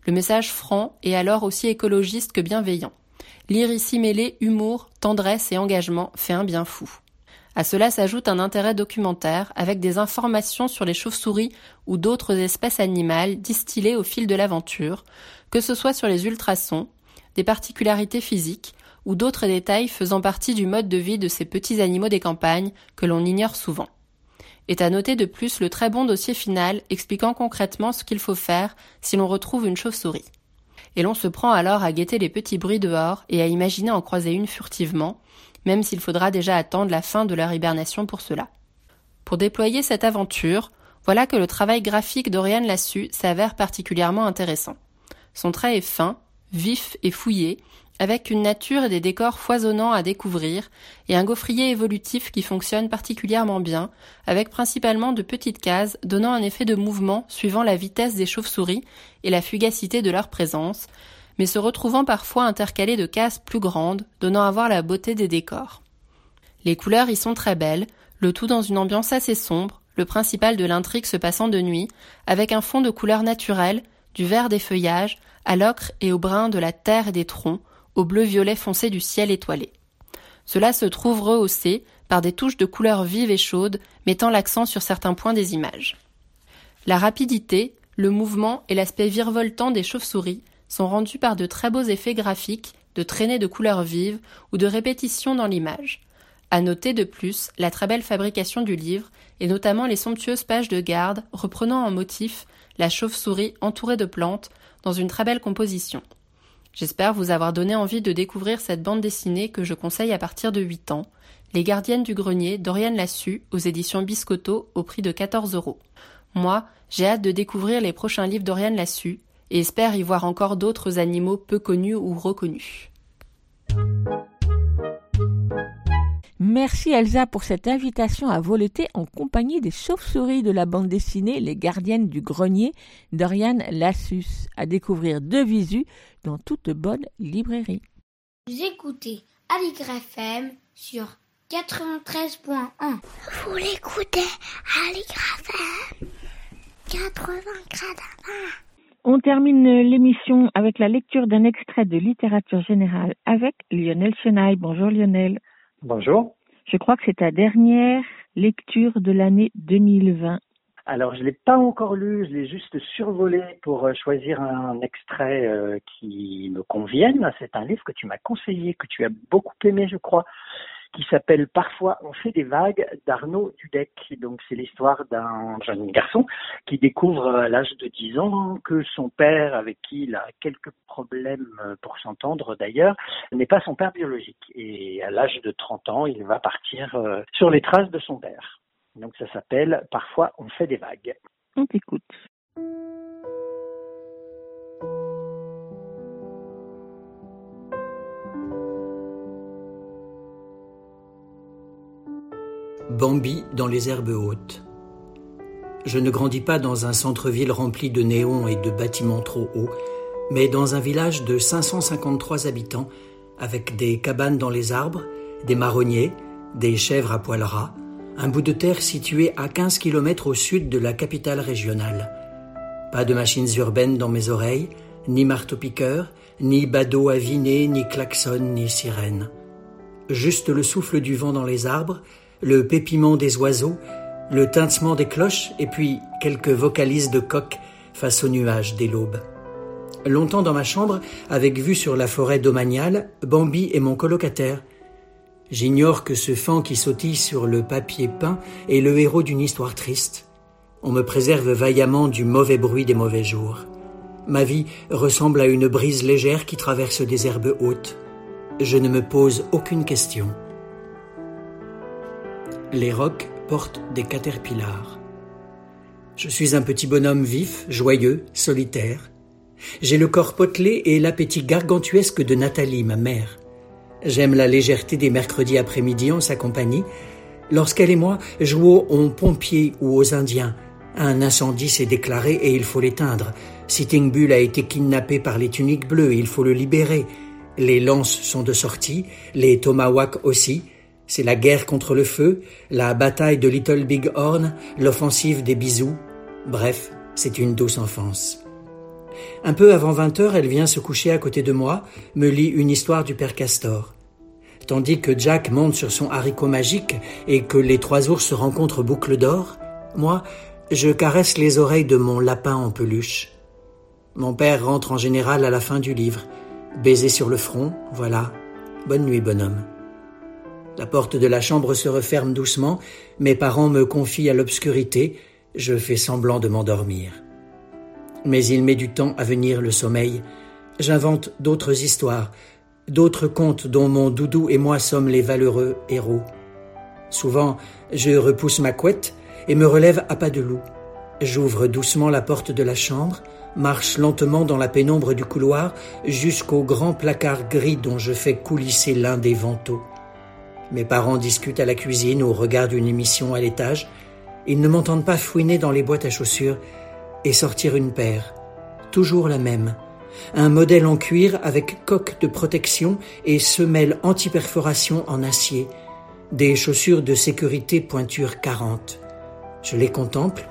Le message franc est alors aussi écologiste que bienveillant. Lire ici mêlé humour, tendresse et engagement fait un bien fou. À cela s'ajoute un intérêt documentaire avec des informations sur les chauves-souris ou d'autres espèces animales distillées au fil de l'aventure, que ce soit sur les ultrasons, des particularités physiques ou d'autres détails faisant partie du mode de vie de ces petits animaux des campagnes que l'on ignore souvent. Est à noter de plus le très bon dossier final expliquant concrètement ce qu'il faut faire si l'on retrouve une chauve-souris. Et l'on se prend alors à guetter les petits bruits dehors et à imaginer en croiser une furtivement, même s'il faudra déjà attendre la fin de leur hibernation pour cela. Pour déployer cette aventure, voilà que le travail graphique d'Oriane Lassu s'avère particulièrement intéressant. Son trait est fin, vif et fouillé, avec une nature et des décors foisonnants à découvrir, et un gaufrier évolutif qui fonctionne particulièrement bien, avec principalement de petites cases donnant un effet de mouvement suivant la vitesse des chauves-souris et la fugacité de leur présence, mais se retrouvant parfois intercalées de cases plus grandes, donnant à voir la beauté des décors. Les couleurs y sont très belles, le tout dans une ambiance assez sombre, le principal de l'intrigue se passant de nuit, avec un fond de couleurs naturelles, du vert des feuillages, à l'ocre et au brun de la terre et des troncs, au bleu-violet foncé du ciel étoilé. Cela se trouve rehaussé par des touches de couleurs vives et chaudes, mettant l'accent sur certains points des images. La rapidité, le mouvement et l'aspect virevoltant des chauves-souris sont rendus par de très beaux effets graphiques, de traînées de couleurs vives ou de répétitions dans l'image. À noter de plus la très belle fabrication du livre et notamment les somptueuses pages de garde reprenant en motif la chauve-souris entourée de plantes dans une très belle composition. J'espère vous avoir donné envie de découvrir cette bande dessinée que je conseille à partir de 8 ans, Les Gardiennes du Grenier d'Oriane Lassu aux éditions Biscotto au prix de 14 €. Moi, j'ai hâte de découvrir les prochains livres d'Oriane Lassu et espère y voir encore d'autres animaux peu connus ou reconnus. Merci Elsa pour cette invitation à voleter en compagnie des chauves-souris de la bande dessinée Les Gardiennes du Grenier d'Oriane Lassu, à découvrir de visu dans toute bonne librairie. Vous écoutez Aligre FM sur 93.1. Vous l'écoutez Aligre FM 80.1. On termine l'émission avec la lecture d'un extrait de littérature générale avec Lionel Chenaille. Bonjour Lionel. Bonjour. Je crois que c'est ta dernière lecture de l'année 2020. Alors, je ne l'ai pas encore lu, je l'ai juste survolé pour choisir un extrait qui me convienne. C'est un livre que tu m'as conseillé, que tu as beaucoup aimé, je crois, qui s'appelle « Parfois on fait des vagues » d'Arnaud Dudek. Donc c'est l'histoire d'un jeune garçon qui découvre à l'âge de 10 ans que son père, avec qui il a quelques problèmes pour s'entendre d'ailleurs, n'est pas son père biologique. Et à l'âge de 30 ans, il va partir sur les traces de son père. Donc ça s'appelle « Parfois on fait des vagues ». On t'écoute. Bambi dans les herbes hautes. Je ne grandis pas dans un centre-ville rempli de néons et de bâtiments trop hauts, mais dans un village de 553 habitants, avec des cabanes dans les arbres, des marronniers, des chèvres à poil ras, un bout de terre situé à 15 km au sud de la capitale régionale. Pas de machines urbaines dans mes oreilles, ni marteau-piqueur, ni badaud aviné, ni klaxon, ni sirène. Juste le souffle du vent dans les arbres, le pépiment des oiseaux, le tintement des cloches et puis quelques vocalises de coq face aux nuages dès l'aube. Longtemps dans ma chambre, avec vue sur la forêt domaniale, Bambi est mon colocataire. J'ignore que ce fan qui sautille sur le papier peint est le héros d'une histoire triste. On me préserve vaillamment du mauvais bruit des mauvais jours. Ma vie ressemble à une brise légère qui traverse des herbes hautes. Je ne me pose aucune question. Les rocs portent des caterpillars. Je suis un petit bonhomme vif, joyeux, solitaire. J'ai le corps potelé et l'appétit gargantuesque de Nathalie, ma mère. J'aime la légèreté des mercredis après-midi en sa compagnie. Lorsqu'elle et moi jouons aux pompiers ou aux Indiens, un incendie s'est déclaré et il faut l'éteindre. Sitting Bull a été kidnappé par les tuniques bleues, il faut le libérer. Les lances sont de sortie, les tomahawks aussi. C'est la guerre contre le feu, la bataille de Little Big Horn, l'offensive des bisous. Bref, c'est une douce enfance. Un peu avant 20h, elle vient se coucher à côté de moi, me lit une histoire du père Castor. Tandis que Jack monte sur son haricot magique et que les trois ours se rencontrent boucle d'or, moi, je caresse les oreilles de mon lapin en peluche. Mon père rentre en général à la fin du livre. Baiser sur le front, voilà. Bonne nuit, bonhomme. La porte de la chambre se referme doucement, mes parents me confient à l'obscurité, je fais semblant de m'endormir. Mais il met du temps à venir le sommeil. J'invente d'autres histoires, d'autres contes dont mon doudou et moi sommes les valeureux héros. Souvent, je repousse ma couette et me relève à pas de loup. J'ouvre doucement la porte de la chambre, marche lentement dans la pénombre du couloir jusqu'au grand placard gris dont je fais coulisser l'un des vantaux. Mes parents discutent à la cuisine ou regardent une émission à l'étage. Ils ne m'entendent pas fouiner dans les boîtes à chaussures et sortir une paire. Toujours la même. Un modèle en cuir avec coque de protection et semelle anti-perforation en acier. Des chaussures de sécurité pointure 40. Je les contemple,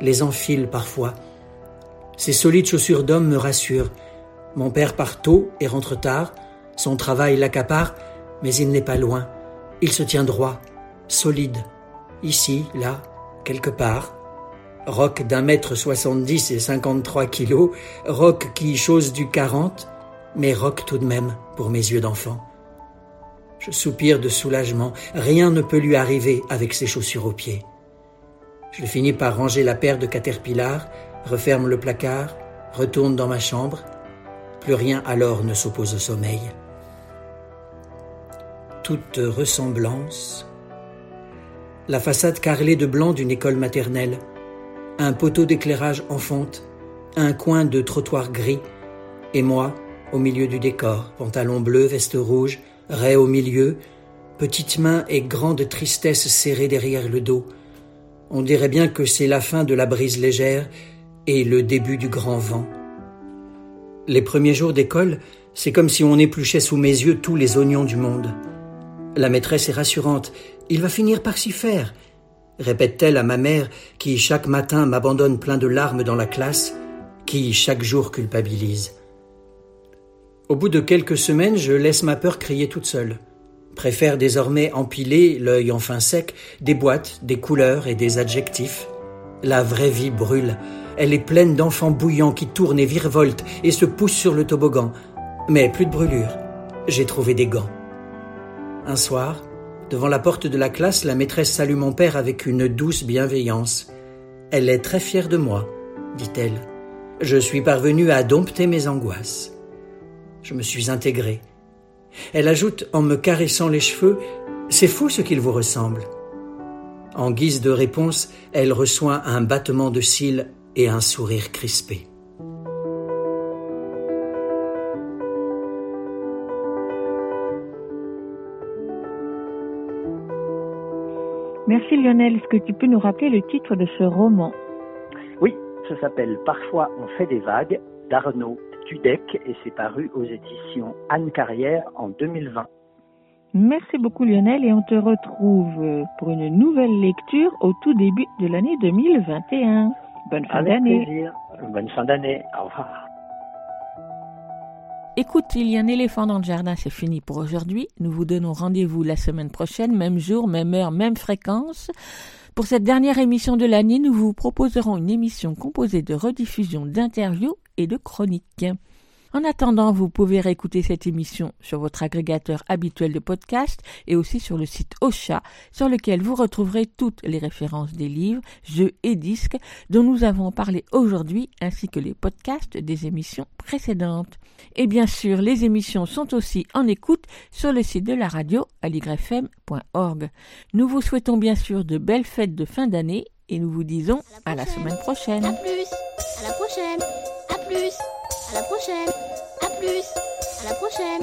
les enfile parfois. Ces solides chaussures d'homme me rassurent. Mon père part tôt et rentre tard. Son travail l'accapare, mais il n'est pas loin. Il se tient droit, solide, ici, là, quelque part. Roc d'1m70 et 53 kg, roc qui chose du 40, mais roc tout de même pour mes yeux d'enfant. Je soupire de soulagement, rien ne peut lui arriver avec ses chaussures aux pieds. Je finis par ranger la paire de caterpillars, referme le placard, retourne dans ma chambre. Plus rien alors ne s'oppose au sommeil. Toute ressemblance. La façade carrelée de blanc d'une école maternelle, un poteau d'éclairage en fonte, un coin de trottoir gris, et moi, au milieu du décor, pantalon bleu, veste rouge, raie au milieu, petites mains et grande tristesse serrée derrière le dos. On dirait bien que c'est la fin de la brise légère et le début du grand vent. Les premiers jours d'école, c'est comme si on épluchait sous mes yeux tous les oignons du monde. La maîtresse est rassurante. « Il va finir par s'y faire », répète-t-elle à ma mère qui, chaque matin, m'abandonne plein de larmes dans la classe, qui, chaque jour, culpabilise. Au bout de quelques semaines, je laisse ma peur crier toute seule. Préfère désormais empiler, l'œil enfin sec, des boîtes, des couleurs et des adjectifs. La vraie vie brûle. Elle est pleine d'enfants bouillants qui tournent et virevoltent et se poussent sur le toboggan. Mais plus de brûlure. J'ai trouvé des gants. Un soir, Devant la porte de la classe, la maîtresse salue mon père avec une douce bienveillance. « Elle est très fière de moi, » dit-elle. « Je suis parvenue à dompter mes angoisses. Je me suis intégrée. » Elle ajoute en me caressant les cheveux « C'est fou ce qu'il vous ressemble. » En guise de réponse, elle reçoit un battement de cils et un sourire crispé. Merci Lionel. Est-ce que tu peux nous rappeler le titre de ce roman ? Oui, ça s'appelle « Parfois on fait des vagues » d'Arnaud Tudec et c'est paru aux éditions Anne Carrière en 2020. Merci beaucoup Lionel et on te retrouve pour une nouvelle lecture au tout début de l'année 2021. Bonne fin d'année. Avec plaisir. Bonne fin d'année. Au revoir. Écoute, il y a un éléphant dans le jardin, c'est fini pour aujourd'hui. Nous vous donnons rendez-vous la semaine prochaine, même jour, même heure, même fréquence. Pour cette dernière émission de l'année, nous vous proposerons une émission composée de rediffusions, d'interviews et de chroniques. En attendant, vous pouvez réécouter cette émission sur votre agrégateur habituel de podcast et aussi sur le site Ocha, sur lequel vous retrouverez toutes les références des livres, jeux et disques dont nous avons parlé aujourd'hui, ainsi que les podcasts des émissions précédentes. Et bien sûr, les émissions sont aussi en écoute sur le site de la radio aligrefm.org. Nous vous souhaitons bien sûr de belles fêtes de fin d'année et nous vous disons à la semaine prochaine. À plus, à la prochaine, à plus. À la prochaine. À plus. À la prochaine.